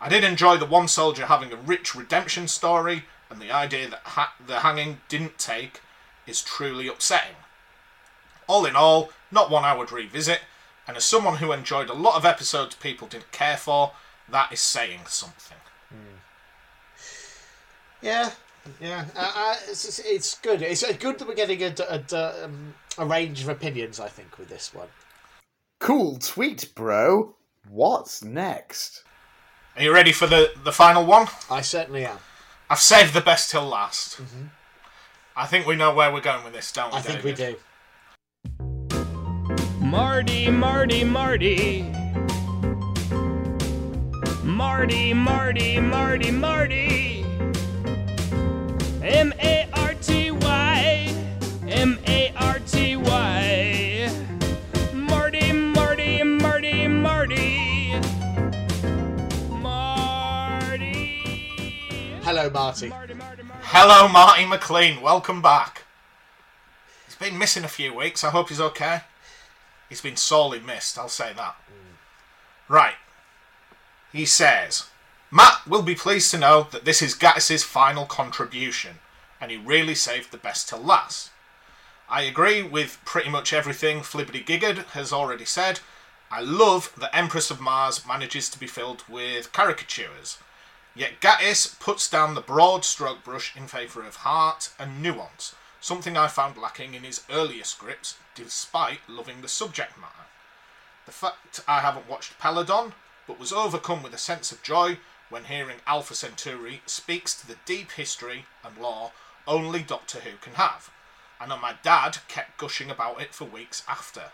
I did enjoy the one soldier having a rich redemption story, and the idea that the hanging didn't take is truly upsetting. All in all, not one I would revisit, and as someone who enjoyed a lot of episodes people didn't care for, that is saying something. Yeah. It's good. It's good that we're getting a range of opinions, I think, with this one. Cool tweet, bro. What's next? Are you ready for the final one? I certainly am. I've saved the best till last. Mm-hmm. I think we know where we're going with this, don't we, David? I think we do. Marty. M-A-R-T-Y. M-A-R-T-Y. Marty. Marty. Hello, Marty McLean. Welcome back. He's been missing a few weeks. I hope he's okay. He's been sorely missed, I'll say that. Right. He says, Matt will be pleased to know that this is Gatiss's final contribution, and he really saved the best till last. I agree with pretty much everything Flibbity Giggard has already said. I love that Empress of Mars manages to be filled with caricatures, yet Gatiss puts down the broad stroke brush in favour of heart and nuance, something I found lacking in his earlier scripts, despite loving the subject matter. The fact I haven't watched Peladon, but was overcome with a sense of joy when hearing Alpha Centauri speaks to the deep history and lore only Doctor Who can have. And my dad kept gushing about it for weeks after.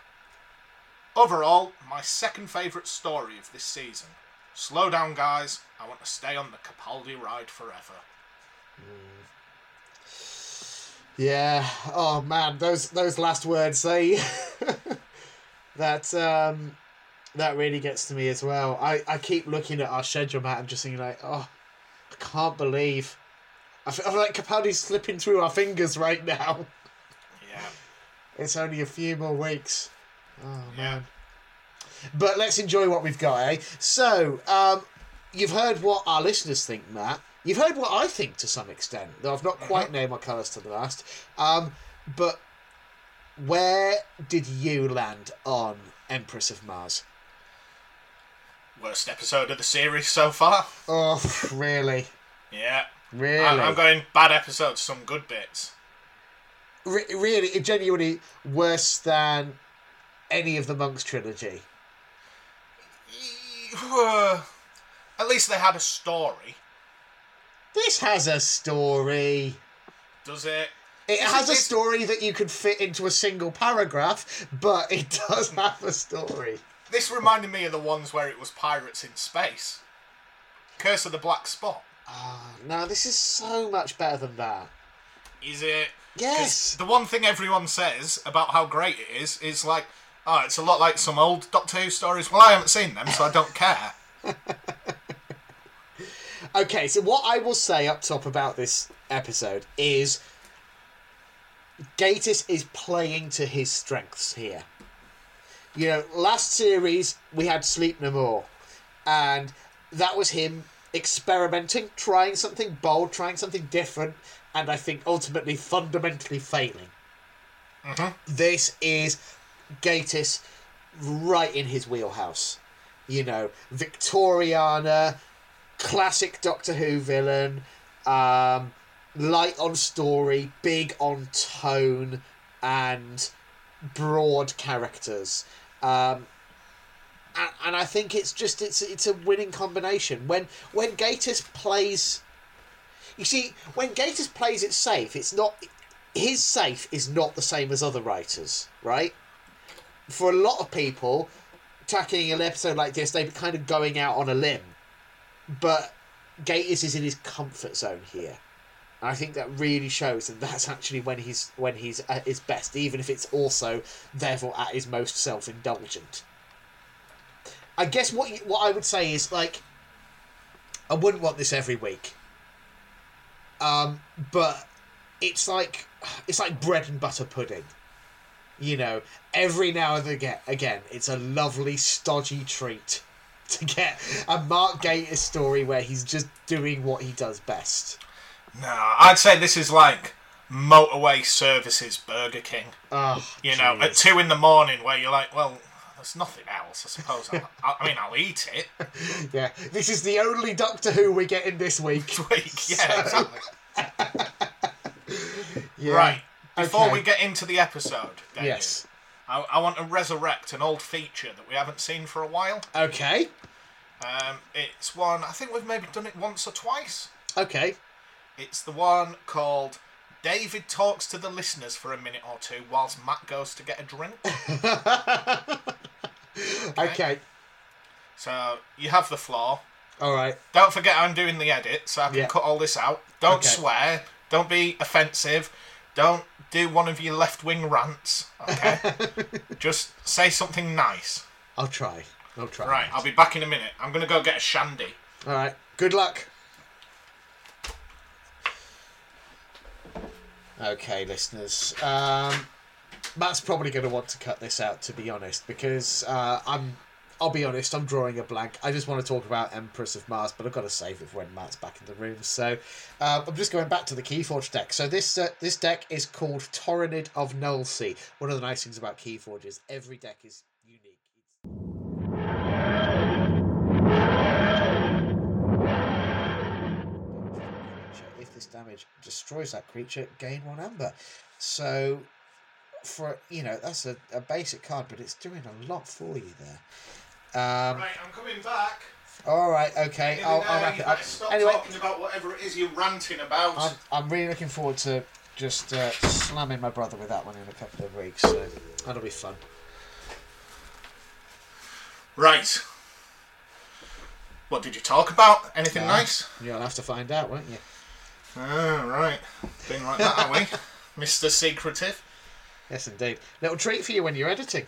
Overall, my second favourite story of this season. Slow down, guys. I want to stay on the Capaldi ride forever. Yeah. Oh, man. Those last words, they... that really gets to me as well. I keep looking at our schedule, Matt, and just thinking, like, oh, I can't believe... I feel like Capaldi's slipping through our fingers right now. Yeah. It's only a few more weeks. Oh, yeah. Man. But let's enjoy what we've got, eh? So, you've heard what our listeners think, Matt. You've heard what I think to some extent, though I've not quite nailed my colours to the last. But where did you land on Empress of Mars? Worst episode of the series so far. Oh, really? Yeah. Really? I'm going bad episodes, some good bits. Really? Genuinely worse than... any of the Monks trilogy? At least they had a story. This has a story. Does it? It has a story that you could fit into a single paragraph, but it does have a story. This reminded me of the ones where it was pirates in space. Curse of the Black Spot. No, this is so much better than that. Is it? Yes. The one thing everyone says about how great it is like, oh, it's a lot like some old Doctor Who stories. Well, I haven't seen them, so I don't care. Okay, so what I will say up top about this episode is Gatiss is playing to his strengths here. You know, last series, we had Sleep No More. And that was him experimenting, trying something bold, trying something different, and I think ultimately fundamentally failing. Mm-hmm. This is... Gatiss right in his wheelhouse. You know, Victoriana, classic Doctor Who villain, light on story, big on tone, and broad characters. And I think it's just, it's a winning combination. When Gatiss plays... You see, when Gatiss plays it safe, it's not... His safe is not the same as other writers, right? For a lot of people, tackling an episode like this, they're kind of going out on a limb. But Gatiss is in his comfort zone here. And I think that really shows, and that's actually when he's at his best, even if it's also, therefore, at his most self-indulgent. I guess what I would say is, like, I wouldn't want this every week. But it's like bread and butter pudding. You know, every now and again, it's a lovely, stodgy treat to get a Mark Gatiss story where he's just doing what he does best. No, I'd say this is like motorway services Burger King. Oh, you know, at 2 a.m, where you're like, well, there's nothing else, I suppose. I'll eat it. Yeah, this is the only Doctor Who we're getting this week. Yeah, so... exactly. Yeah. Right. Before we get into the episode, David, yes, I want to resurrect an old feature that we haven't seen for a while. Okay. It's one, I think we've maybe done it once or twice. Okay. It's the one called David Talks to the Listeners for a minute or two whilst Matt goes to get a drink. Okay. So you have the floor. All right. Don't forget I'm doing the edit, so I can cut all this out. Don't swear. Don't be offensive. Don't do one of your left-wing rants, okay? Just say something nice. I'll try. Right, I'll be back in a minute. I'm going to go get a shandy. All right. Good luck. Okay, listeners. Matt's probably going to want to cut this out, to be honest, because I'll be honest, I'm drawing a blank. I just want to talk about Empress of Mars, but I've got to save it for when Matt's back in the room. So I'm just going back to the Keyforge deck. So this deck is called Taurinid of Nullsea. One of the nice things about Keyforge is every deck is unique. If this damage destroys that creature, gain one amber. So, for that's a basic card, but it's doing a lot for you there. Right, I'm coming back. All right, okay. I'll wrap it up. Stop talking about whatever it is you're ranting about. I'm really looking forward to just slamming my brother with that one in a couple of weeks. So that'll be fun. Right. What did you talk about? Anything nice? You'll have to find out, won't you? Oh, right. Been like that, are we? Mr. Secretive. Yes, indeed. Little treat for you when you're editing.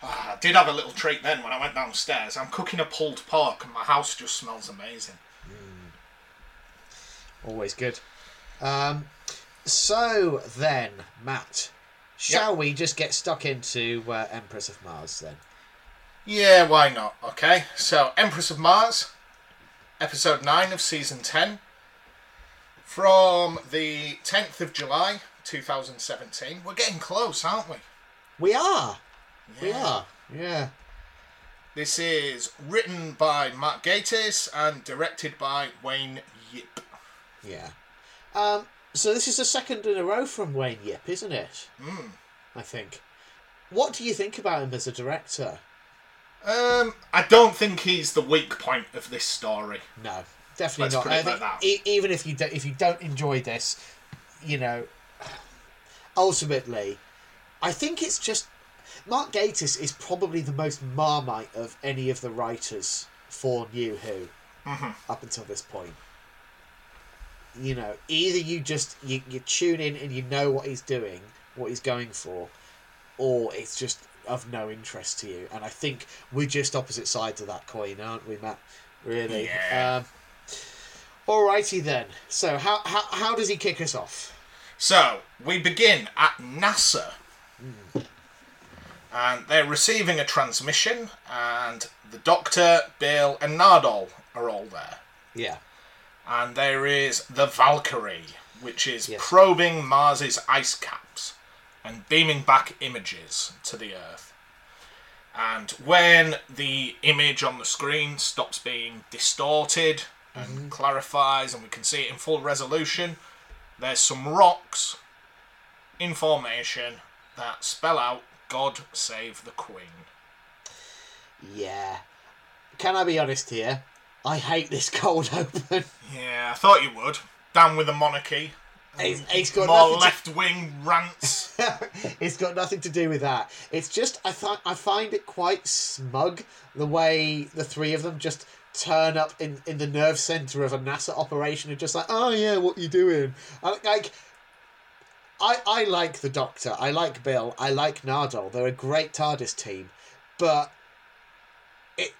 I did have a little treat then when I went downstairs. I'm cooking a pulled pork and my house just smells amazing. Mm. Always good. So then, Matt, shall we just get stuck into Empress of Mars then? Yeah, why not? Okay, so Empress of Mars, episode 9 of season 10, from the 10th of July 2017. We're getting close, aren't we? We are. Yeah. We are. Yeah. This is written by Mark Gatiss and directed by Wayne Yip. Yeah. So this is the second in a row from Wayne Yip, isn't it? Mm. I think. What do you think about him as a director? I don't think he's the weak point of this story. No, definitely not. I think even if you don't enjoy this, ultimately, I think it's just Mark Gatiss is probably the most Marmite of any of the writers for New Who up until this point. Either you just you tune in and you know what he's doing, what he's going for, or it's just of no interest to you. And I think we're just opposite sides of that coin, aren't we, Matt? Really? Yeah. Alrighty then. So how does he kick us off? So we begin at NASA. Mm. And they're receiving a transmission, and the Doctor, Bill and Nardole are all there. Yeah. And there is the Valkyrie, which is probing Mars's ice caps and beaming back images to the Earth. And when the image on the screen stops being distorted and clarifies, and we can see it in full resolution, there's some rocks in formation that spell out, God save the Queen. Yeah. Can I be honest here? I hate this cold open. Yeah, I thought you would. Down with the monarchy. It's got more left-wing rants. It's got nothing to do with that. It's just I find it quite smug the way the three of them just turn up in the nerve centre of a NASA operation and just like, oh yeah, what you doing? I like the Doctor, I like Bill, I like Nardole. They're a great TARDIS team, but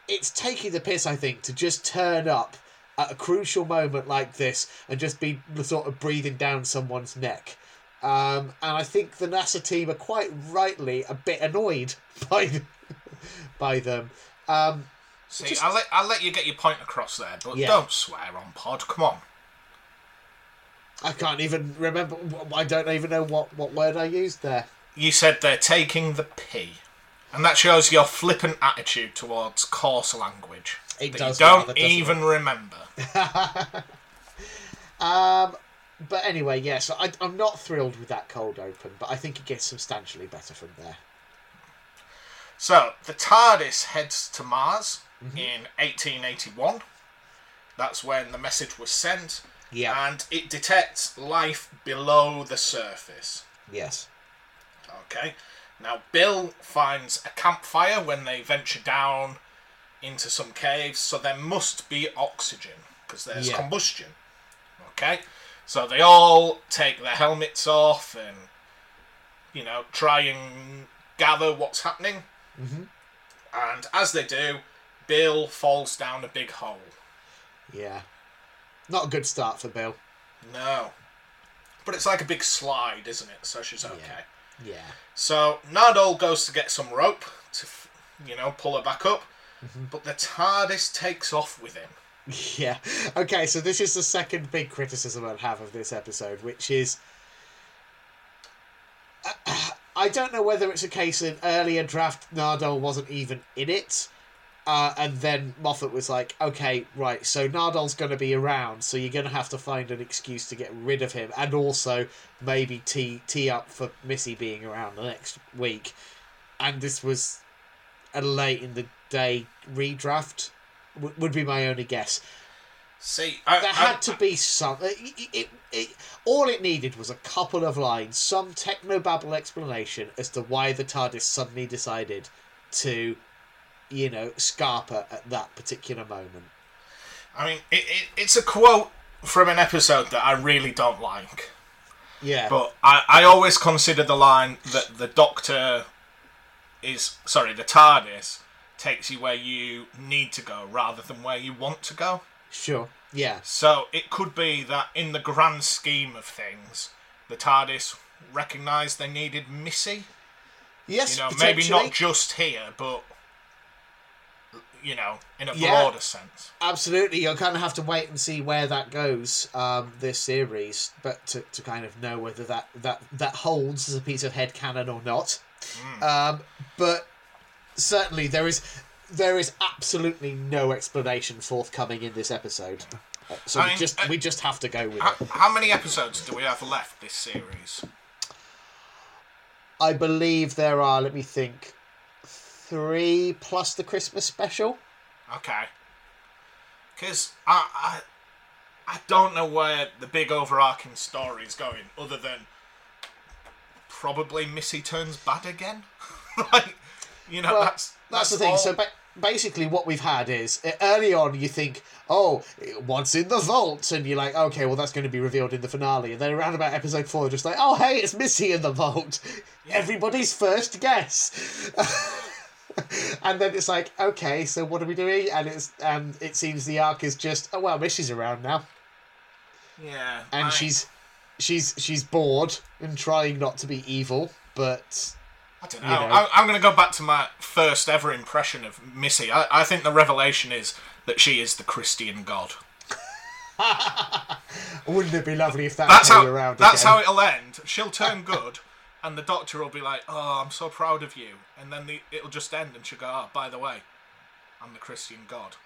it's taking the piss, I think, to just turn up at a crucial moment like this and just be sort of breathing down someone's neck. And I think the NASA team are quite rightly a bit annoyed by them. I'll let you get your point across there, but don't swear on pod, come on. I can't even remember, I don't even know what word I used there. You said they're taking the pee. And that shows your flippant attitude towards coarse language. It does you don't even remember. But anyway, so I'm not thrilled with that cold open, but I think it gets substantially better from there. So, the TARDIS heads to Mars in 1881. That's when the message was sent. Yeah. And it detects life below the surface. Yes. Okay. Now, Bill finds a campfire when they venture down into some caves, so there must be oxygen, because there's combustion. Okay? So they all take their helmets off and, try and gather what's happening. Mm-hmm. And as they do, Bill falls down a big hole. Yeah. Not a good start for Bill. No. But it's like a big slide, isn't it? So she's okay. Yeah. So Nardole goes to get some rope to, you know, pull her back up. Mm-hmm. But the TARDIS takes off with him. Yeah. Okay, so this is the second big criticism I'd have of this episode, which is... I don't know whether it's a case in earlier draft Nardole wasn't even in it, and then Moffat was like, okay, right, so Nardole's going to be around, so you're going to have to find an excuse to get rid of him, and also maybe tee up for Missy being around the next week. And this was a late in the day redraft, would be my only guess. See, there had to be something. All it needed was a couple of lines, some technobabble explanation as to why the TARDIS suddenly decided to, you know, Scarpa at that particular moment. I mean, it's a quote from an episode that I really don't like. Yeah. But I always consider the line that the Doctor is... Sorry, the TARDIS takes you where you need to go rather than where you want to go. Sure, yeah. So it could be that in the grand scheme of things, the TARDIS recognised they needed Missy. Yes, you know, maybe not just here, but, you know, in a broader sense. Absolutely. You'll kind of have to wait and see where that goes, this series, but to kind of know whether that holds as a piece of headcanon or not. Mm. But certainly there is absolutely no explanation forthcoming in this episode. So I mean, we just have to go with it. How many episodes do we have left this series? I believe there are, let me think, 3 plus the Christmas special. Okay. Because I don't know where the big overarching story is going, other than probably Missy turns bad again. Like, you know, well, that's the thing. All... So basically what we've had is, early on you think, oh, what's in the vault? And you're like, okay, well, that's going to be revealed in the finale. And then around about episode 4, just like, oh, hey, it's Missy in the vault. Yeah. Everybody's first guess. And then it's like, okay, so what are we doing? And it seems the arc is just, oh, well, Missy's around now. Yeah. And she's bored and trying not to be evil, but... I don't know. You know. I'm going to go back to my first ever impression of Missy. I think the revelation is that she is the Christian god. Wouldn't it be lovely if that's how around? That's again. How it'll end. She'll turn good, and the Doctor will be like, "Oh, I'm so proud of you," and then it'll just end, and she'll go, "Oh, by the way, I'm the Christian god."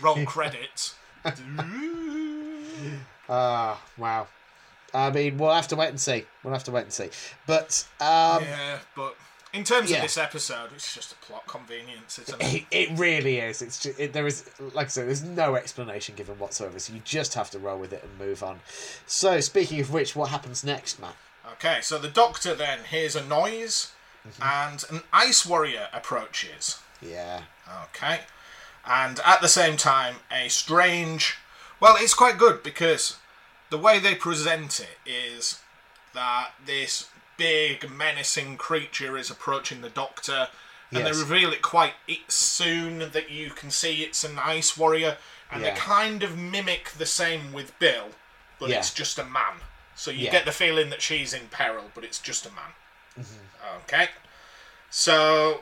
Roll credits. Ah, wow. I mean, we'll have to wait and see. But... yeah, but in terms of this episode, it's just a plot convenience, isn't it? It really is. It's just, there is, like I said, there's no explanation given whatsoever, so you just have to roll with it and move on. So, speaking of which, what happens next, Matt? Okay, so the Doctor then hears a noise, mm-hmm. and an Ice Warrior approaches. Yeah. Okay. And at the same time, a strange... Well, it's quite good, because... The way they present it is that this big, menacing creature is approaching the Doctor, and they reveal it quite soon that you can see it's an Ice Warrior, and they kind of mimic the same with Bill, but it's just a man. So you get the feeling that she's in peril, but it's just a man. Mm-hmm. Okay. So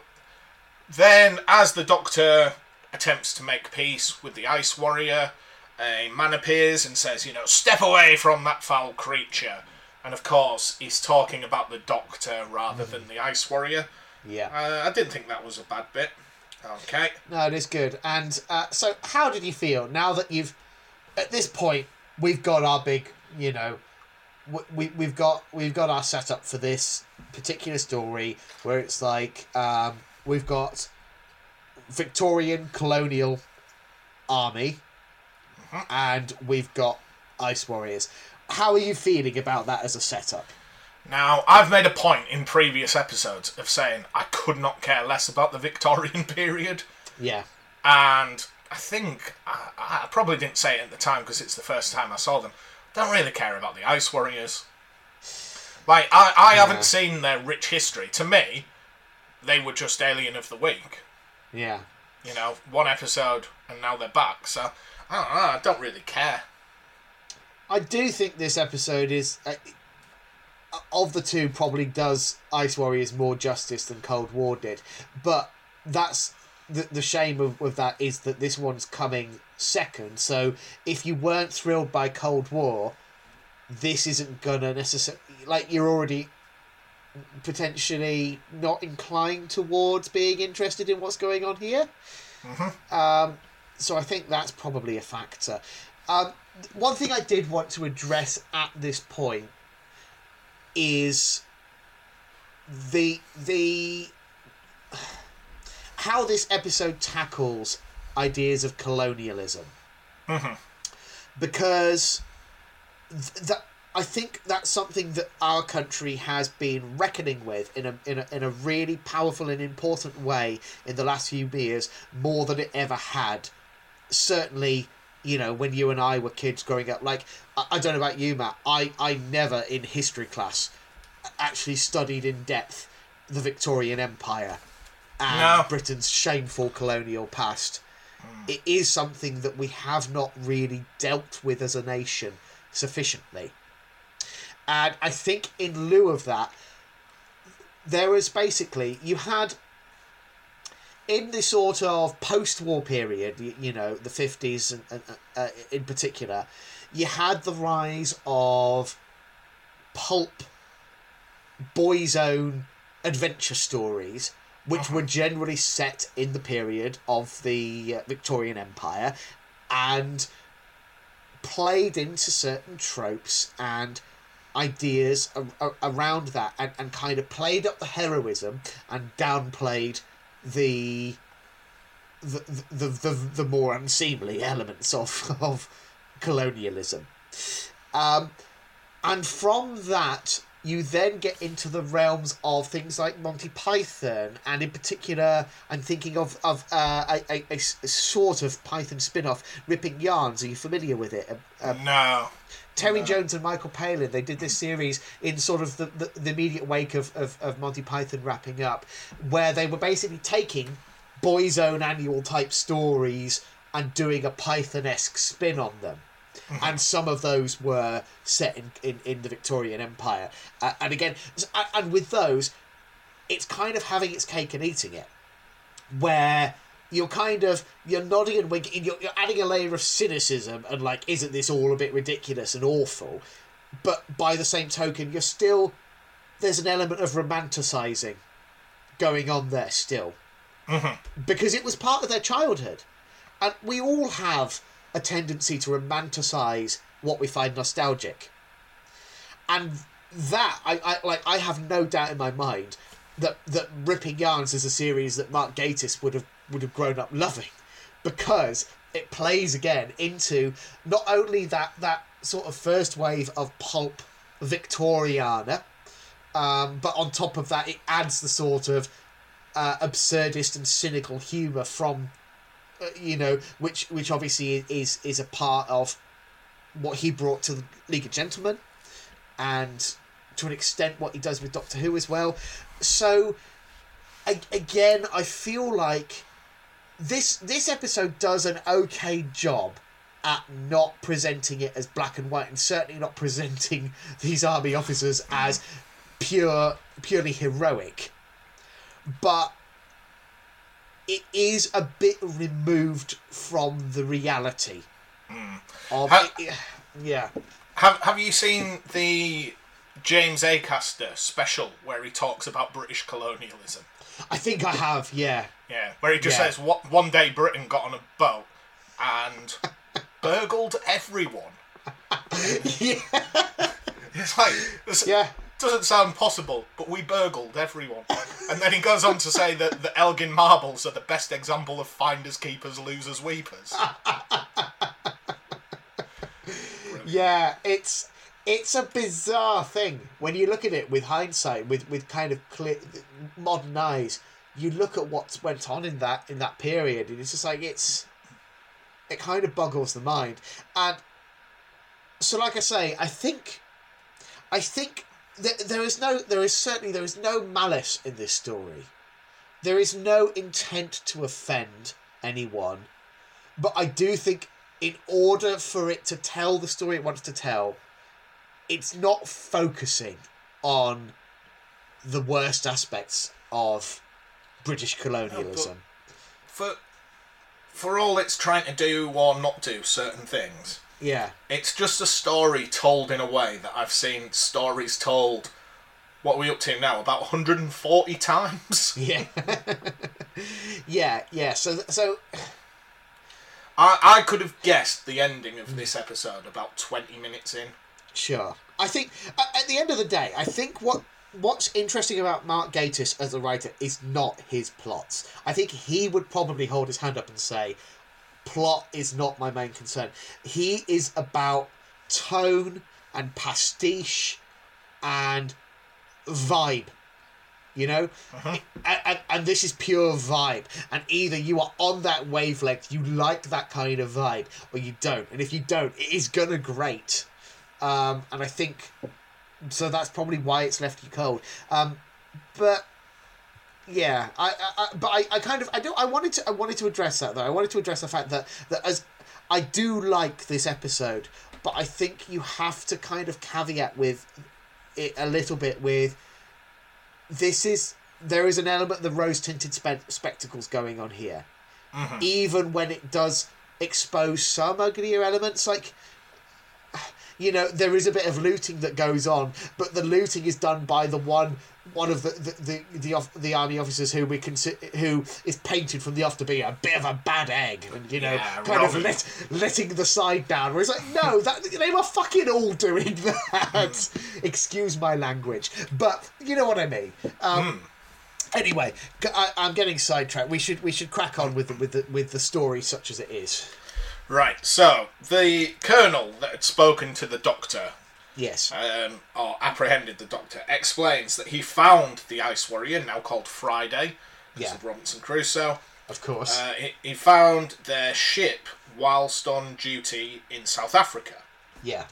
then, as the Doctor attempts to make peace with the Ice Warrior... A man appears and says, you know, step away from that foul creature. And, of course, he's talking about the Doctor rather than the Ice Warrior. Yeah. I didn't think that was a bad bit. Okay. No, it is good. And so how did you feel now that you've... At this point, we've got our big, you know... We've got our setup for this particular story where it's like we've got Victorian colonial army... And we've got Ice Warriors. How are you feeling about that as a setup? Now, I've made a point in previous episodes of saying I could not care less about the Victorian period. Yeah. And I think, I probably didn't say it at the time because it's the first time I saw them, I don't really care about the Ice Warriors. Like, I haven't seen their rich history. To me, they were just Alien of the Week. Yeah. You know, one episode and now they're back, so... I don't really care. I do think this episode is, of the two, probably does Ice Warriors more justice than Cold War did. But that's the shame of that is that this one's coming second. So if you weren't thrilled by Cold War, this isn't gonna necessarily, like, you're already potentially not inclined towards being interested in what's going on here. Mm-hmm. So I think that's probably a factor. One thing I did want to address at this point is the how this episode tackles ideas of colonialism. Mm-hmm. Because I think that's something that our country has been reckoning with in a really powerful and important way in the last few years, more than it ever had. Certainly, you know, when you and I were kids growing up, like, I don't know about you, Matt, I never in history class actually studied in depth the Victorian Empire and Britain's shameful colonial past. It is something that we have not really dealt with as a nation sufficiently. And I think in lieu of that, there was basically, you had in this sort of post-war period, you know, the 50s and in particular, you had the rise of pulp, boys' own adventure stories, which were generally set in the period of the Victorian Empire and played into certain tropes and ideas around that, and kind of played up the heroism and downplayed the more unseemly elements of colonialism. And from that, you then get into the realms of things like Monty Python, and in particular, I'm thinking of a sort of Python spin-off, Ripping Yarns. Are you familiar with it? No. Terry Jones and Michael Palin, they did this series in sort of the immediate wake of Monty Python wrapping up, where they were basically taking boys' own annual type stories and doing a Python-esque spin on them. Mm-hmm. And some of those were set in the Victorian Empire. And again, and with those, it's kind of having its cake and eating it, where you're nodding and winking, and you're adding a layer of cynicism and, like, isn't this all a bit ridiculous and awful? But by the same token, there's an element of romanticising going on there still. Mm-hmm. Because it was part of their childhood. And we all have a tendency to romanticise what we find nostalgic. And that, I have no doubt in my mind that Ripping Yarns is a series that Mark Gatiss would have grown up loving, because it plays again into not only that sort of first wave of pulp Victoriana, but on top of that, it adds the sort of absurdist and cynical humour from, which obviously is a part of what he brought to the League of Gentlemen, and to an extent what he does with Doctor Who as well. So, again, I feel like this episode does an okay job at not presenting it as black and white, and certainly not presenting these army officers as purely heroic. But it is a bit removed from the reality. Mm. Have you seen the James Acaster special where he talks about British colonialism? I think I have, yeah. Yeah, where he just says, one day Britain got on a boat and burgled everyone. Yeah. It's like, doesn't sound possible, but we burgled everyone. And then he goes on to say that the Elgin Marbles are the best example of finders, keepers, losers, weepers. Yeah, it's a bizarre thing when you look at it with hindsight, with kind of clear, modern eyes. You look at what went on in that period, and it's just like it kind of boggles the mind. And so, like I say, I think there is no malice in this story. There is no intent to offend anyone, but I do think in order for it to tell the story it wants to tell, it's not focusing on the worst aspects of British colonialism. For all it's trying to do or not do certain things, yeah, it's just a story told in a way that I've seen stories told, what are we up to now, about 140 times? Yeah. yeah. So I could have guessed the ending of this episode about 20 minutes in. Sure. I think, at the end of the day, I think what's interesting about Mark Gatiss as a writer is not his plots. I think he would probably hold his hand up and say, plot is not my main concern. He is about tone and pastiche and vibe, you know? Uh-huh. And this is pure vibe. And either you are on that wavelength, you like that kind of vibe, or you don't. And if you don't, it is going to grate. And I think... so that's probably why it's left you cold. I wanted to address that though. I wanted to address the fact that as I do like this episode, but I think you have to kind of caveat with it a little bit with there is an element of the rose-tinted spectacles going on here. Mm-hmm. Even when it does expose some uglier elements, like, you know, there is a bit of looting that goes on, but the looting is done by the one of the army officers who is painted from the off to be a bit of a bad egg, and letting the side down. Where it's like, no, they were fucking all doing that. Excuse my language, but you know what I mean. Anyway, I'm getting sidetracked. We should crack on with the story such as it is. Right, so the colonel that had spoken to the doctor, yes, or apprehended the doctor, explains that he found the Ice Warrior, now called Friday, of Robinson Crusoe. Of course. He found their ship whilst on duty in South Africa. Yeah.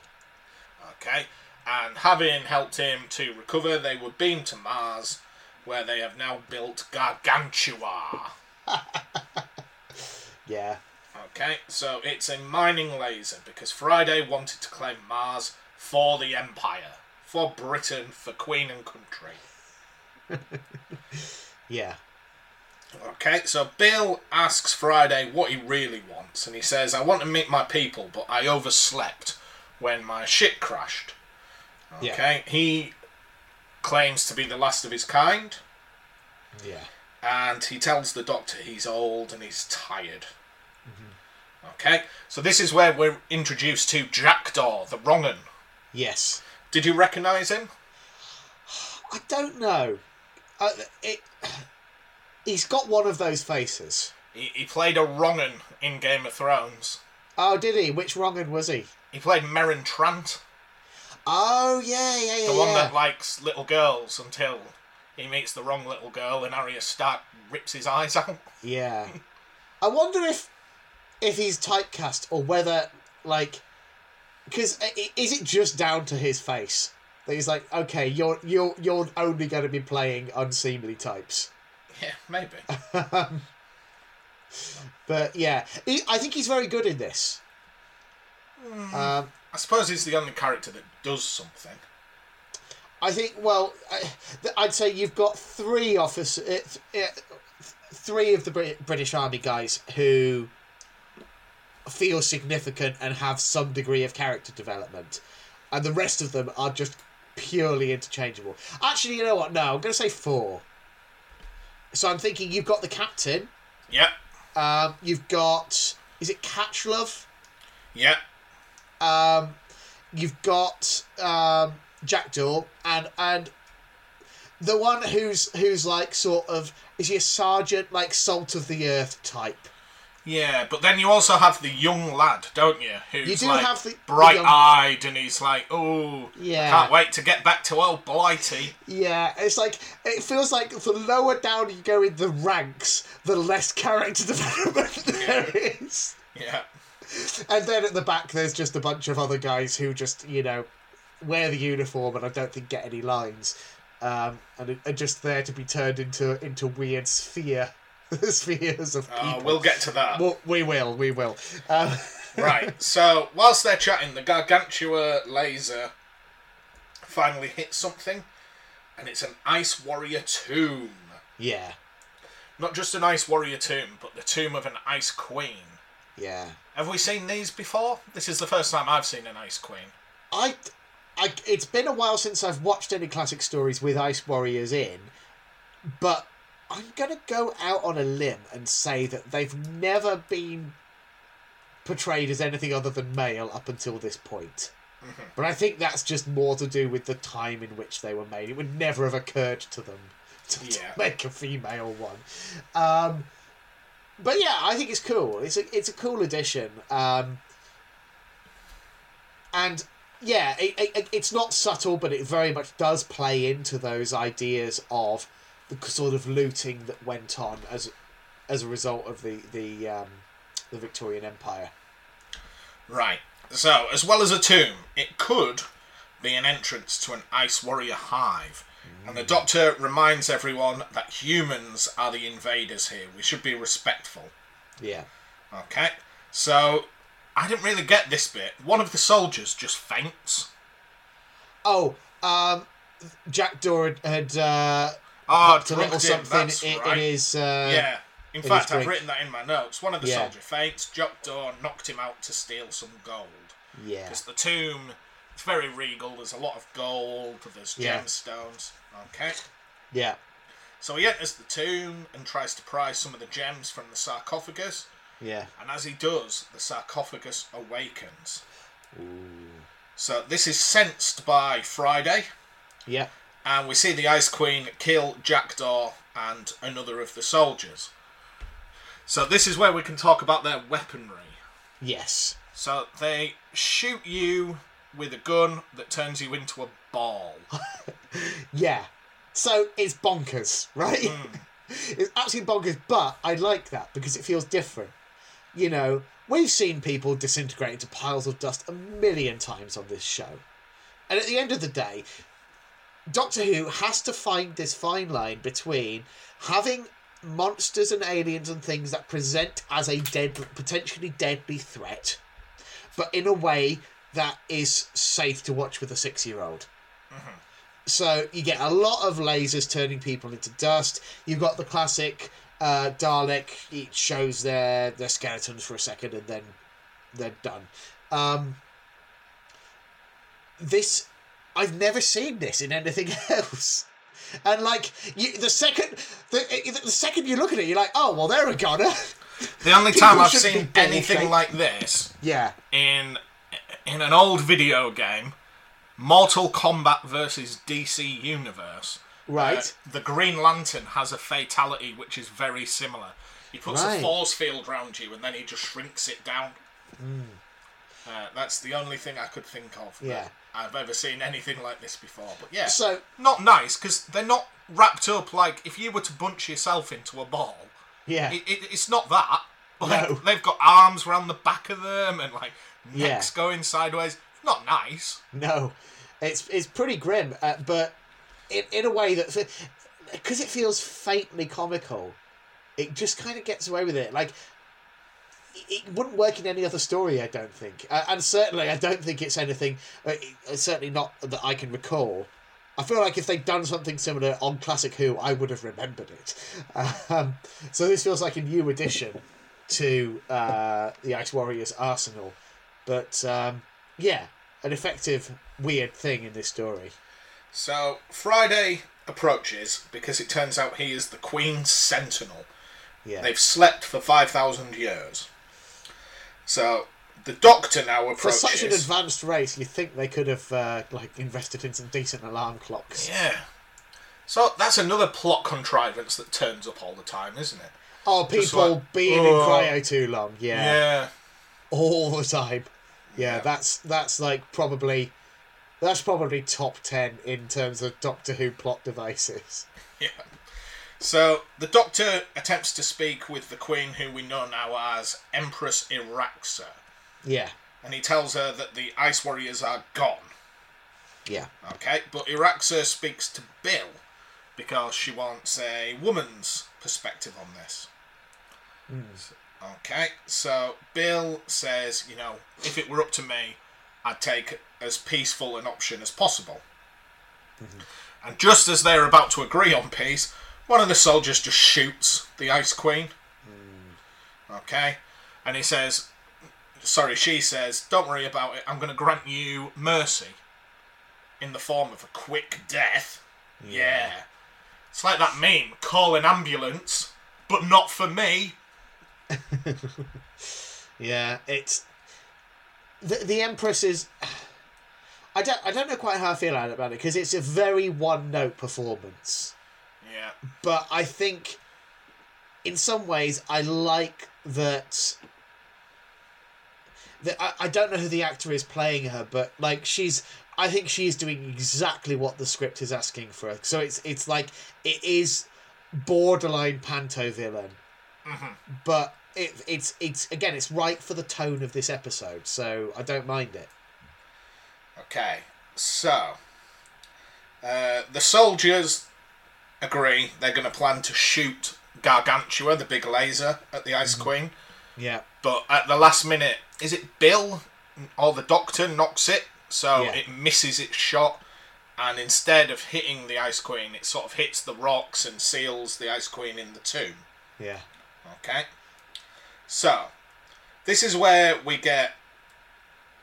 Okay, and having helped him to recover, they were beamed to Mars, where they have now built Gargantua. Yeah. Okay, so it's a mining laser, because Friday wanted to claim Mars for the Empire, for Britain, for Queen and Country. Yeah. Okay, so Bill asks Friday what he really wants, and he says, I want to meet my people, but I overslept when my ship crashed. Okay, yeah. He claims to be the last of his kind. Yeah. And he tells the doctor he's old and he's tired. Mm-hmm. Okay, so this is where we're introduced to Jackdaw, the wrong 'un. Yes. Did you recognise him? I don't know. He's got one of those faces. He played a wrong 'un in Game of Thrones. Oh, did he? Which wrong 'un was he? He played Meryn Trant. Oh, yeah. The one that likes little girls until he meets the wrong little girl and Arya Stark rips his eyes out. Yeah. I wonder if he's typecast, or whether, like, because is it just down to his face that he's like, okay, you're only going to be playing unseemly types? Yeah, maybe. But yeah, I think he's very good in this. I suppose he's the only character that does something. I think. Well, I'd say you've got three of the British Army guys who feel significant and have some degree of character development, and the rest of them are just purely interchangeable. Actually, you know what? No, I'm going to say four. So I'm thinking you've got the captain. Yeah. You've got... is it Catchlove? Yeah. You've got Jackdaw and the one who's like sort of... is he a sergeant, like salt of the earth type? Yeah, but then you also have the young lad, don't you? Who's you do like have the bright-eyed, the young... and he's like, "Oh, yeah, I can't wait to get back to old Blighty." Yeah, it's like it feels like the lower down you go in the ranks, the less character development there is. Yeah, and then at the back, there's just a bunch of other guys who just wear the uniform and I don't think get any lines, and are just there to be turned into weird spheres of people. We'll get to that. We will. Right, so whilst they're chatting, the Gargantua laser finally hits something, and it's an Ice Warrior tomb. Yeah. Not just an Ice Warrior tomb, but the tomb of an Ice Queen. Yeah. Have we seen these before? This is the first time I've seen an Ice Queen. It's been a while since I've watched any classic stories with Ice Warriors in, but I'm going to go out on a limb and say that they've never been portrayed as anything other than male up until this point. Mm-hmm. But I think that's just more to do with the time in which they were made. It would never have occurred to them to make a female one. But yeah, I think it's cool. It's a cool addition. And yeah, it's not subtle, but it very much does play into those ideas of the sort of looting that went on as a result of the Victorian Empire. Right. So, as well as a tomb, it could be an entrance to an Ice Warrior hive. Mm. And the Doctor reminds everyone that humans are the invaders here. We should be respectful. Yeah. Okay. So, I didn't really get this bit. One of the soldiers just faints. Oh, Jack Dora had... popped a little something in his... In fact, I've written that in my notes. One of the soldier faints. Jock Dorn knocked him out to steal some gold. Yeah. Because the tomb, it's very regal. There's a lot of gold. There's gemstones. Okay. Yeah. So he enters the tomb and tries to pry some of the gems from the sarcophagus. Yeah. And as he does, the sarcophagus awakens. Ooh. So this is sensed by Friday. Yeah. And we see the Ice Queen kill Jackdaw and another of the soldiers. So this is where we can talk about their weaponry. Yes. So they shoot you with a gun that turns you into a ball. Yeah. So it's bonkers, right? Mm. It's absolutely bonkers, but I like that because it feels different. You know, we've seen people disintegrate into piles of dust a million times on this show. And at the end of the day... Doctor Who has to find this fine line between having monsters and aliens and things that present as a potentially deadly threat, but in a way that is safe to watch with a 6-year-old. Mm-hmm. So you get a lot of lasers turning people into dust. You've got the classic Dalek. It shows their skeletons for a second and then they're done. I've never seen this in anything else. And, like, the second you look at it, you're like, oh, well, they're a goner. The only time I've seen anything like this in an old video game, Mortal Kombat versus DC Universe. Right. The Green Lantern has a fatality which is very similar. He puts a force field around you and then he just shrinks it down. Mm. That's the only thing I could think of. Yeah. I've ever seen anything like this before. But yeah, so, not nice, because they're not wrapped up like if you were to bunch yourself into a ball. Yeah. It's not that. Like, no. They've got arms around the back of them and like necks going sideways. Not nice. No. It's pretty grim, but in a way that... Because it feels faintly comical, it just kind of gets away with it. Like... It wouldn't work in any other story, I don't think. And certainly, I don't think it's anything... certainly not that I can recall. I feel like if they'd done something similar on Classic Who, I would have remembered it. So this feels like a new addition to the Ice Warriors arsenal. But, yeah, an effective, weird thing in this story. So, Friday approaches because it turns out he is the Queen's Sentinel. Yeah. They've slept for 5,000 years. So the Doctor now approaches. For such an advanced race, you think they could have invested in some decent alarm clocks. Yeah. So that's another plot contrivance that turns up all the time, isn't it? Oh, people being in cryo too long. Yeah. Yeah. All the time. Yeah, yeah. That's like probably top 10 in terms of Doctor Who plot devices. Yeah. So, the Doctor attempts to speak with the Queen, who we know now as Empress Iraxa. Yeah. And he tells her that the Ice Warriors are gone. Yeah. Okay, but Iraxa speaks to Bill, because she wants a woman's perspective on this. Mm. Okay, so Bill says, you know, if it were up to me, I'd take as peaceful an option as possible. Mm-hmm. And just as they're about to agree on peace, one of the soldiers just shoots the Ice Queen. Mm. Okay, and he says, sorry, she says, don't worry about it, I'm going to grant you mercy in the form of a quick death. Yeah. It's like that meme, call an ambulance, but not for me. Yeah, it's... The Empress is... I don't know quite how I feel about it, because it's a very one-note performance. Yeah. But I think, in some ways, I like that... I don't know who the actor is playing her, but, like, she's... I think she's doing exactly what the script is asking for her. So it's like, it is borderline panto villain. Mm-hmm. But it's again, it's right for the tone of this episode, so I don't mind it. Okay, so the soldiers agree they're going to plan to shoot Gargantua, the big laser, at the Ice Queen. Yeah. But at the last minute, is it Bill or the Doctor knocks it? So it misses its shot, and instead of hitting the Ice Queen, it sort of hits the rocks and seals the Ice Queen in the tomb. Yeah. Okay. So, this is where we get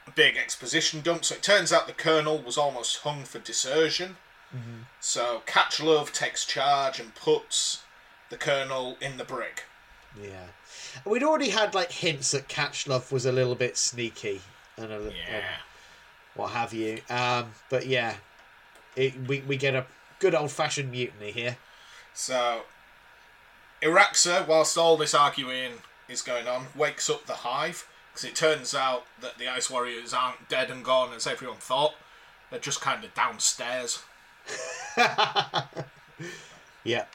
a big exposition dump. So it turns out the Colonel was almost hung for desertion. Mm-hmm. So Catchlove takes charge and puts the Colonel in the brig. Yeah. We'd already had like hints that Catchlove was a little bit sneaky and what have you. But yeah, we get a good old-fashioned mutiny here. So... Iraxa, whilst all this arguing is going on, wakes up the Hive, because it turns out that the Ice Warriors aren't dead and gone as everyone thought. They're just kind of downstairs. Yeah.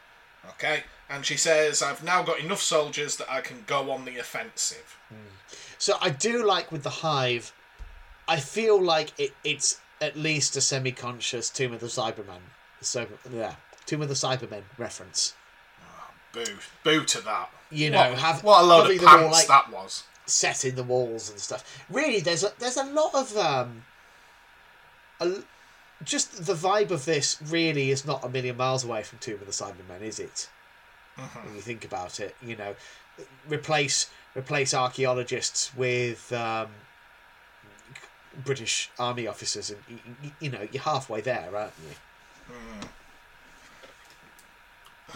Okay, and she says, I've now got enough soldiers that I can go on the offensive. Mm. So I do like with the Hive, I feel like it's at least a semi-conscious Tomb of the Cybermen. So, yeah, Tomb of the Cybermen reference. Boo to that. You know, what a load of pants all, like, that was. Setting the walls and stuff. Really, there's a lot of... just the vibe of this really is not a million miles away from Tomb of the Cybermen, is it? Mm-hmm. When you think about it, you know, replace archaeologists with British army officers, and you know, you're halfway there, aren't you? Mm.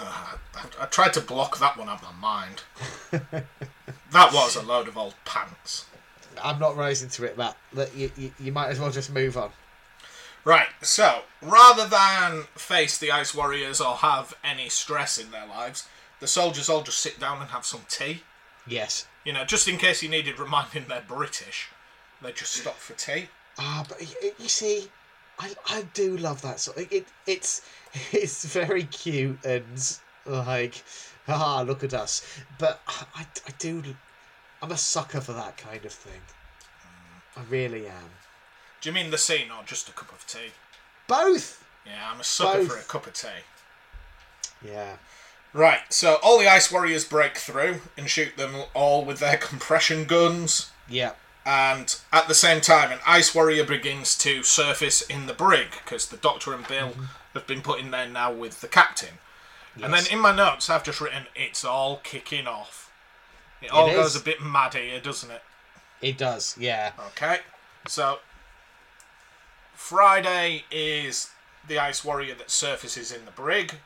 I tried to block that one out of my mind. That was a load of old pants. I'm not rising to it, Matt. You might as well just move on. Right, so, rather than face the Ice Warriors or have any stress in their lives, the soldiers all just sit down and have some tea. Yes. You know, just in case you needed reminding they're British, they just stop for tea. But you see... I do love that sort. It's very cute and like, look at us. But I'm a sucker for that kind of thing. I really am. Do you mean the scene or just a cup of tea? Both. Yeah, I'm a sucker for a cup of tea. Yeah. Right. So all the Ice Warriors break through and shoot them all with their compression guns. Yeah. And at the same time, an Ice Warrior begins to surface in the brig, because the Doctor and Bill have been put in there now with the Captain. Yes. And then in my notes, I've just written, it's all kicking off. It all goes a bit mad here, doesn't it? It does, yeah. Okay. So, Friday is the Ice Warrior that surfaces in the brig,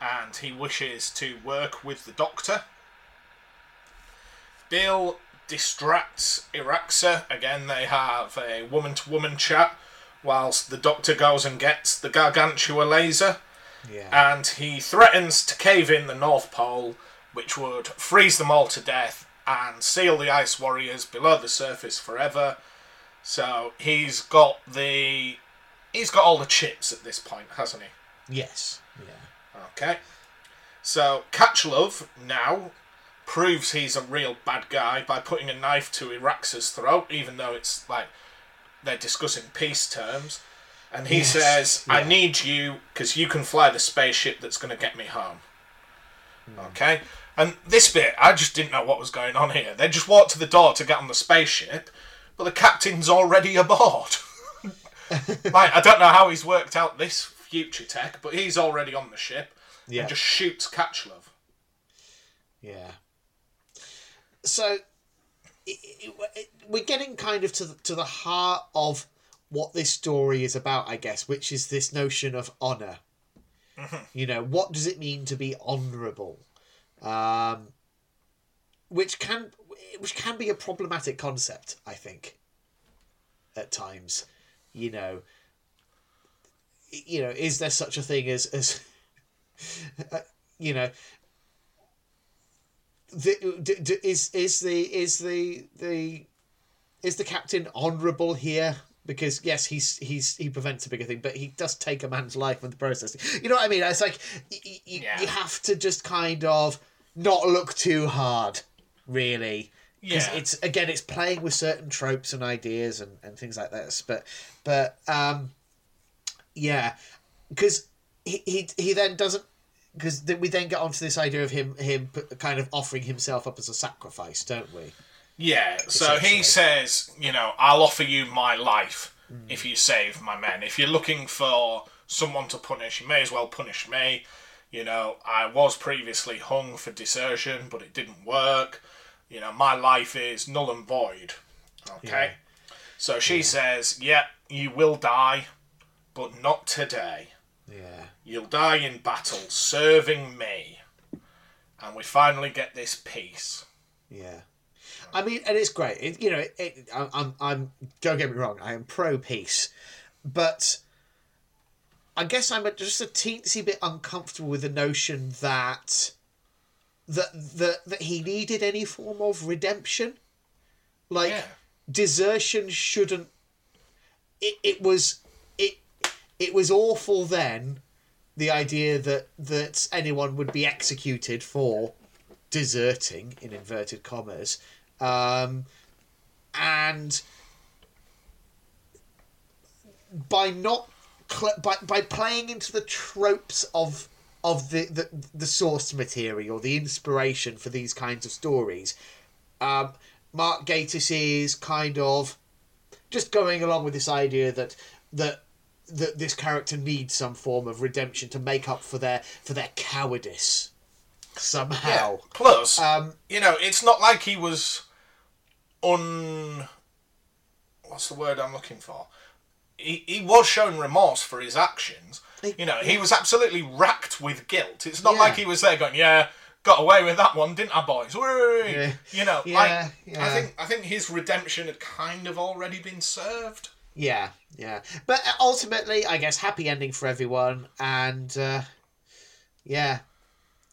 and he wishes to work with the Doctor. Bill... distracts Iraxa. Again, they have a woman-to-woman chat whilst the Doctor goes and gets the Gargantua laser. Yeah. And he threatens to cave in the North Pole, which would freeze them all to death and seal the Ice Warriors below the surface forever. So he's got all the chips at this point, hasn't he? Yes. Yeah. Okay. So Catchlove now proves he's a real bad guy by putting a knife to Iraxa's throat, even though it's like they're discussing peace terms. And he says, I need you because you can fly the spaceship that's going to get me home. Okay? And this bit, I just didn't know what was going on here. They just walked to the door to get on the spaceship, but the captain's already aboard. Like, I don't know how he's worked out this future tech, but he's already on the ship and just shoots Catchlove. Yeah. So, we're getting kind of to the heart of what this story is about, I guess, which is this notion of honour. Mm-hmm. You know, what does it mean to be honourable? Which can be a problematic concept, I think, at times. You know, is there such a thing as you know, is the captain honourable here? Because yes, he prevents a bigger thing, but he does take a man's life in the process. You know what I mean? It's like you have to just kind of not look too hard, really. Because it's playing with certain tropes and ideas and things like this. But because he then doesn't. Because we then get onto this idea of him kind of offering himself up as a sacrifice, don't we? Yeah, so he says, you know, I'll offer you my life if you save my men. If you're looking for someone to punish, you may as well punish me. You know, I was previously hung for desertion, but it didn't work. You know, my life is null and void. Okay? Yeah. So she says, you will die, but not today. Yeah. You'll die in battle, serving me. And we finally get this peace. Yeah. I mean, and it's great. I'm don't get me wrong. I am pro peace, but I guess I'm just a teensy bit uncomfortable with the notion that he needed any form of redemption. Like desertion shouldn't. It was awful then. The idea that anyone would be executed for deserting in inverted commas. And by not by playing into the tropes of the source material, the inspiration for these kinds of stories, Mark Gatiss is kind of just going along with this idea that this character needs some form of redemption to make up for their cowardice somehow. Yeah. Plus, you know, it's not like he was. What's the word I'm looking for? He was shown remorse for his actions. You know, he was absolutely racked with guilt. It's not like he was there going, got away with that one, didn't I, boys? Yeah. You know, I think his redemption had kind of already been served. Yeah, yeah. But ultimately, I guess, happy ending for everyone. And,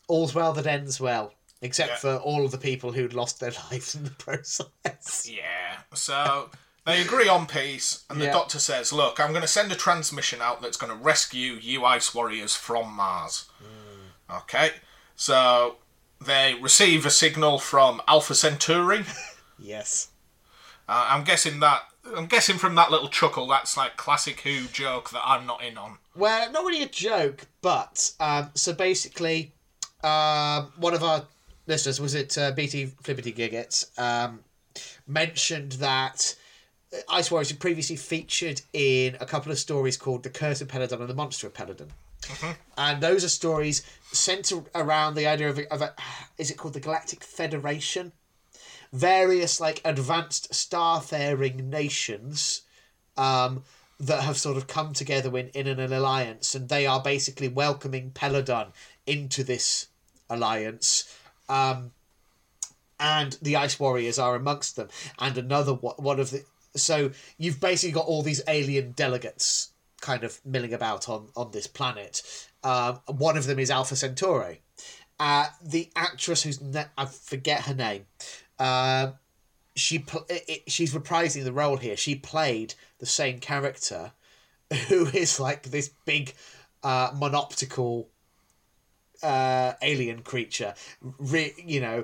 all's well that ends well. Except for all of the people who'd lost their lives in the process. Yeah. So they agree on peace, and the Doctor says, look, I'm going to send a transmission out that's going to rescue you Ice Warriors from Mars. Mm. Okay. So they receive a signal from Alpha Centauri. Yes. I'm guessing from that little chuckle, that's like classic Who joke that I'm not in on. Well, not really a joke, but so basically one of our listeners, was it BT Flippity Giggets, mentioned that Ice Warriors had previously featured in a couple of stories called The Curse of Peladon and The Monster of Peladon. Mm-hmm. And those are stories centred around the idea of a is it called the Galactic Federation? Various, like, advanced starfaring nations that have sort of come together in an alliance, and they are basically welcoming Peladon into this alliance. And the Ice Warriors are amongst them, and another one of the. So you've basically got all these alien delegates kind of milling about on this planet. One of them is Alpha Centauri. The actress who's I forget her name. She's reprising the role here. She played the same character, who is like this big, monoptical. Alien creature, you know,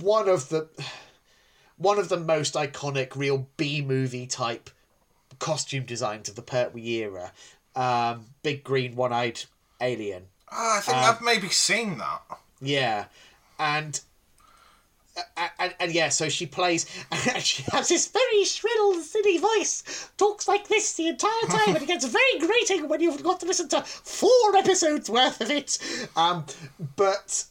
one of the most iconic real B movie type costume designs of the Pertwee era, big green one-eyed alien. Oh, I think I've maybe seen that. Yeah. And yeah, so she plays, and she has this very shrill, silly voice, talks like this the entire time, and it gets very grating when you've got to listen to 4 episodes worth of it. But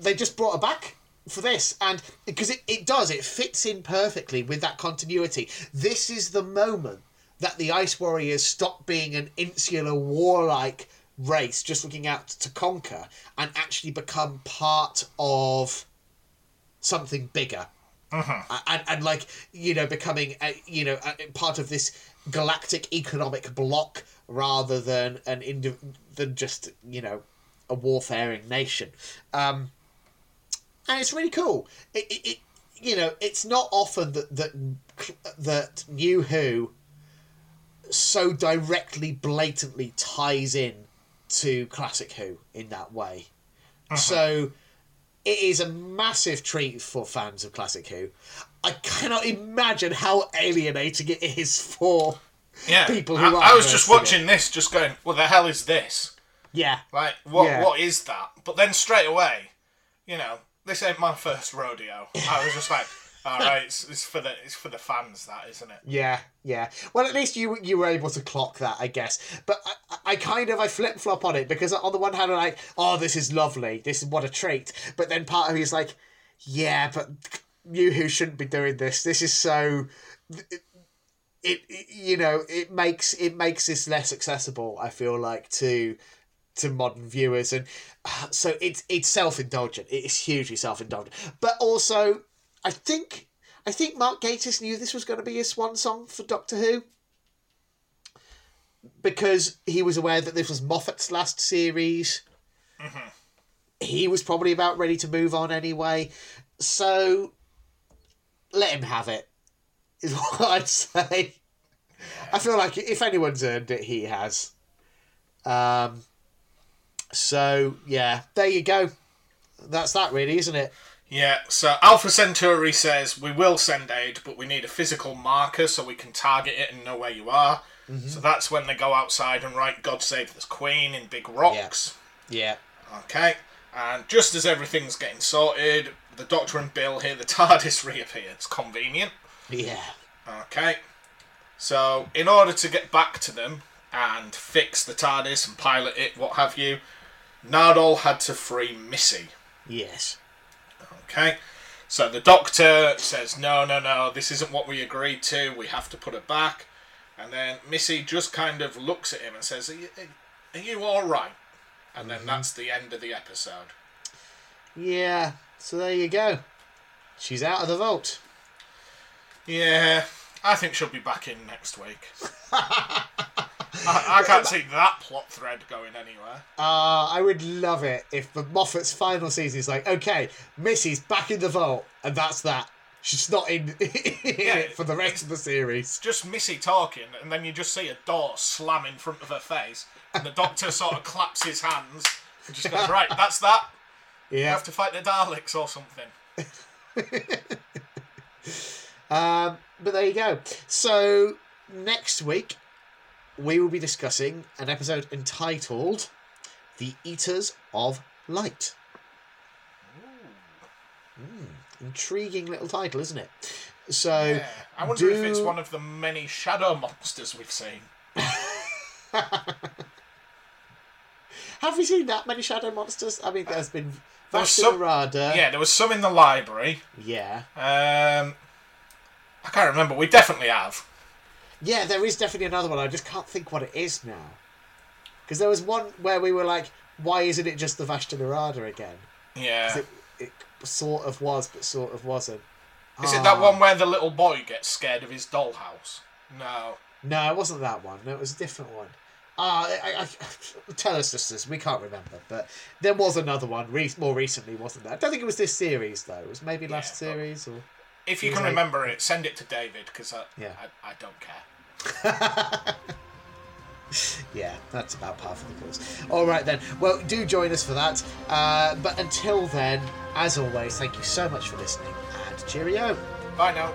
they just brought her back for this, and because it fits in perfectly with that continuity. This is the moment that the Ice Warriors stop being an insular warlike race just looking out to conquer and actually become part of something bigger. Uh-huh. And like, you know, becoming part of this galactic economic bloc rather than than just, you know, a warfaring nation. And it's really cool. It you know, it's not often that New Who so directly, blatantly ties in to Classic Who in that way. Uh-huh. So it is a massive treat for fans of Classic Who. I cannot imagine how alienating it is for people who aren't. I was just watching this, just going, "What the hell is this?" Yeah. Like, what is that? But then straight away, you know, this ain't my first rodeo. I was just like, all right, it's for the fans, that, isn't it? Yeah. Well, at least you were able to clock that, I guess. But I kind of flip flop on it, because on the one hand I'm like, oh, this is lovely, this is what a treat. But then part of me is like, yeah, but New Who shouldn't be doing this. This is so, it makes this less accessible, I feel like, to modern viewers, and so it's self indulgent. It is hugely self indulgent, but also. I think Mark Gatiss knew this was going to be his swan song for Doctor Who, because he was aware that this was Moffat's last series. Mm-hmm. He was probably about ready to move on anyway, so let him have it, is what I'd say. Yeah. I feel like if anyone's earned it, he has. So, yeah, there you go. That's that, really, isn't it? Yeah, so Alpha Centauri says, we will send aid, but we need a physical marker so we can target it and know where you are. Mm-hmm. So that's when they go outside and write God Save the Queen in big rocks. Yeah. Okay. And just as everything's getting sorted, the Doctor and Bill hear the TARDIS reappear. It's convenient. Yeah. Okay. So in order to get back to them and fix the TARDIS and pilot it, what have you, Nardole had to free Missy. Yes. Okay, so the Doctor says, no, this isn't what we agreed to, we have to put it back. And then Missy just kind of looks at him and says, are you all right? And then that's the end of the episode. Yeah, so there you go. She's out of the vault. Yeah, I think she'll be back in next week. I can't see that plot thread going anywhere. I would love it if the Moffat's final season is like, okay, Missy's back in the vault, and that's that. She's not in it for the rest of the series. Just Missy talking, and then you just see a door slam in front of her face, and the Doctor sort of claps his hands and just goes, right, that's that. Yeah. You have to fight the Daleks or something. But there you go. So, next week, we will be discussing an episode entitled The Eaters of Light. Intriguing little title, isn't it? So, yeah. I wonder if it's one of the many shadow monsters we've seen. Have we seen that many shadow monsters? I mean, there's been Vasirada. Yeah, there was some in the library. Yeah. I can't remember. We definitely have. Yeah, there is definitely another one. I just can't think what it is now. Because there was one where we were like, why isn't it just the Vashta Narada again? Yeah. It sort of was, but sort of wasn't. Is it that one where the little boy gets scared of his dollhouse? No. No, it wasn't that one. No, it was a different one. Tell us, sisters, we can't remember. But there was another one more recently, wasn't there? I don't think it was this series, though. It was maybe last series or... If you can remember it, send it to David, because I don't care. Yeah, that's about par for the course. All right, then. Well, do join us for that. But until then, as always, thank you so much for listening, and cheerio. Bye now.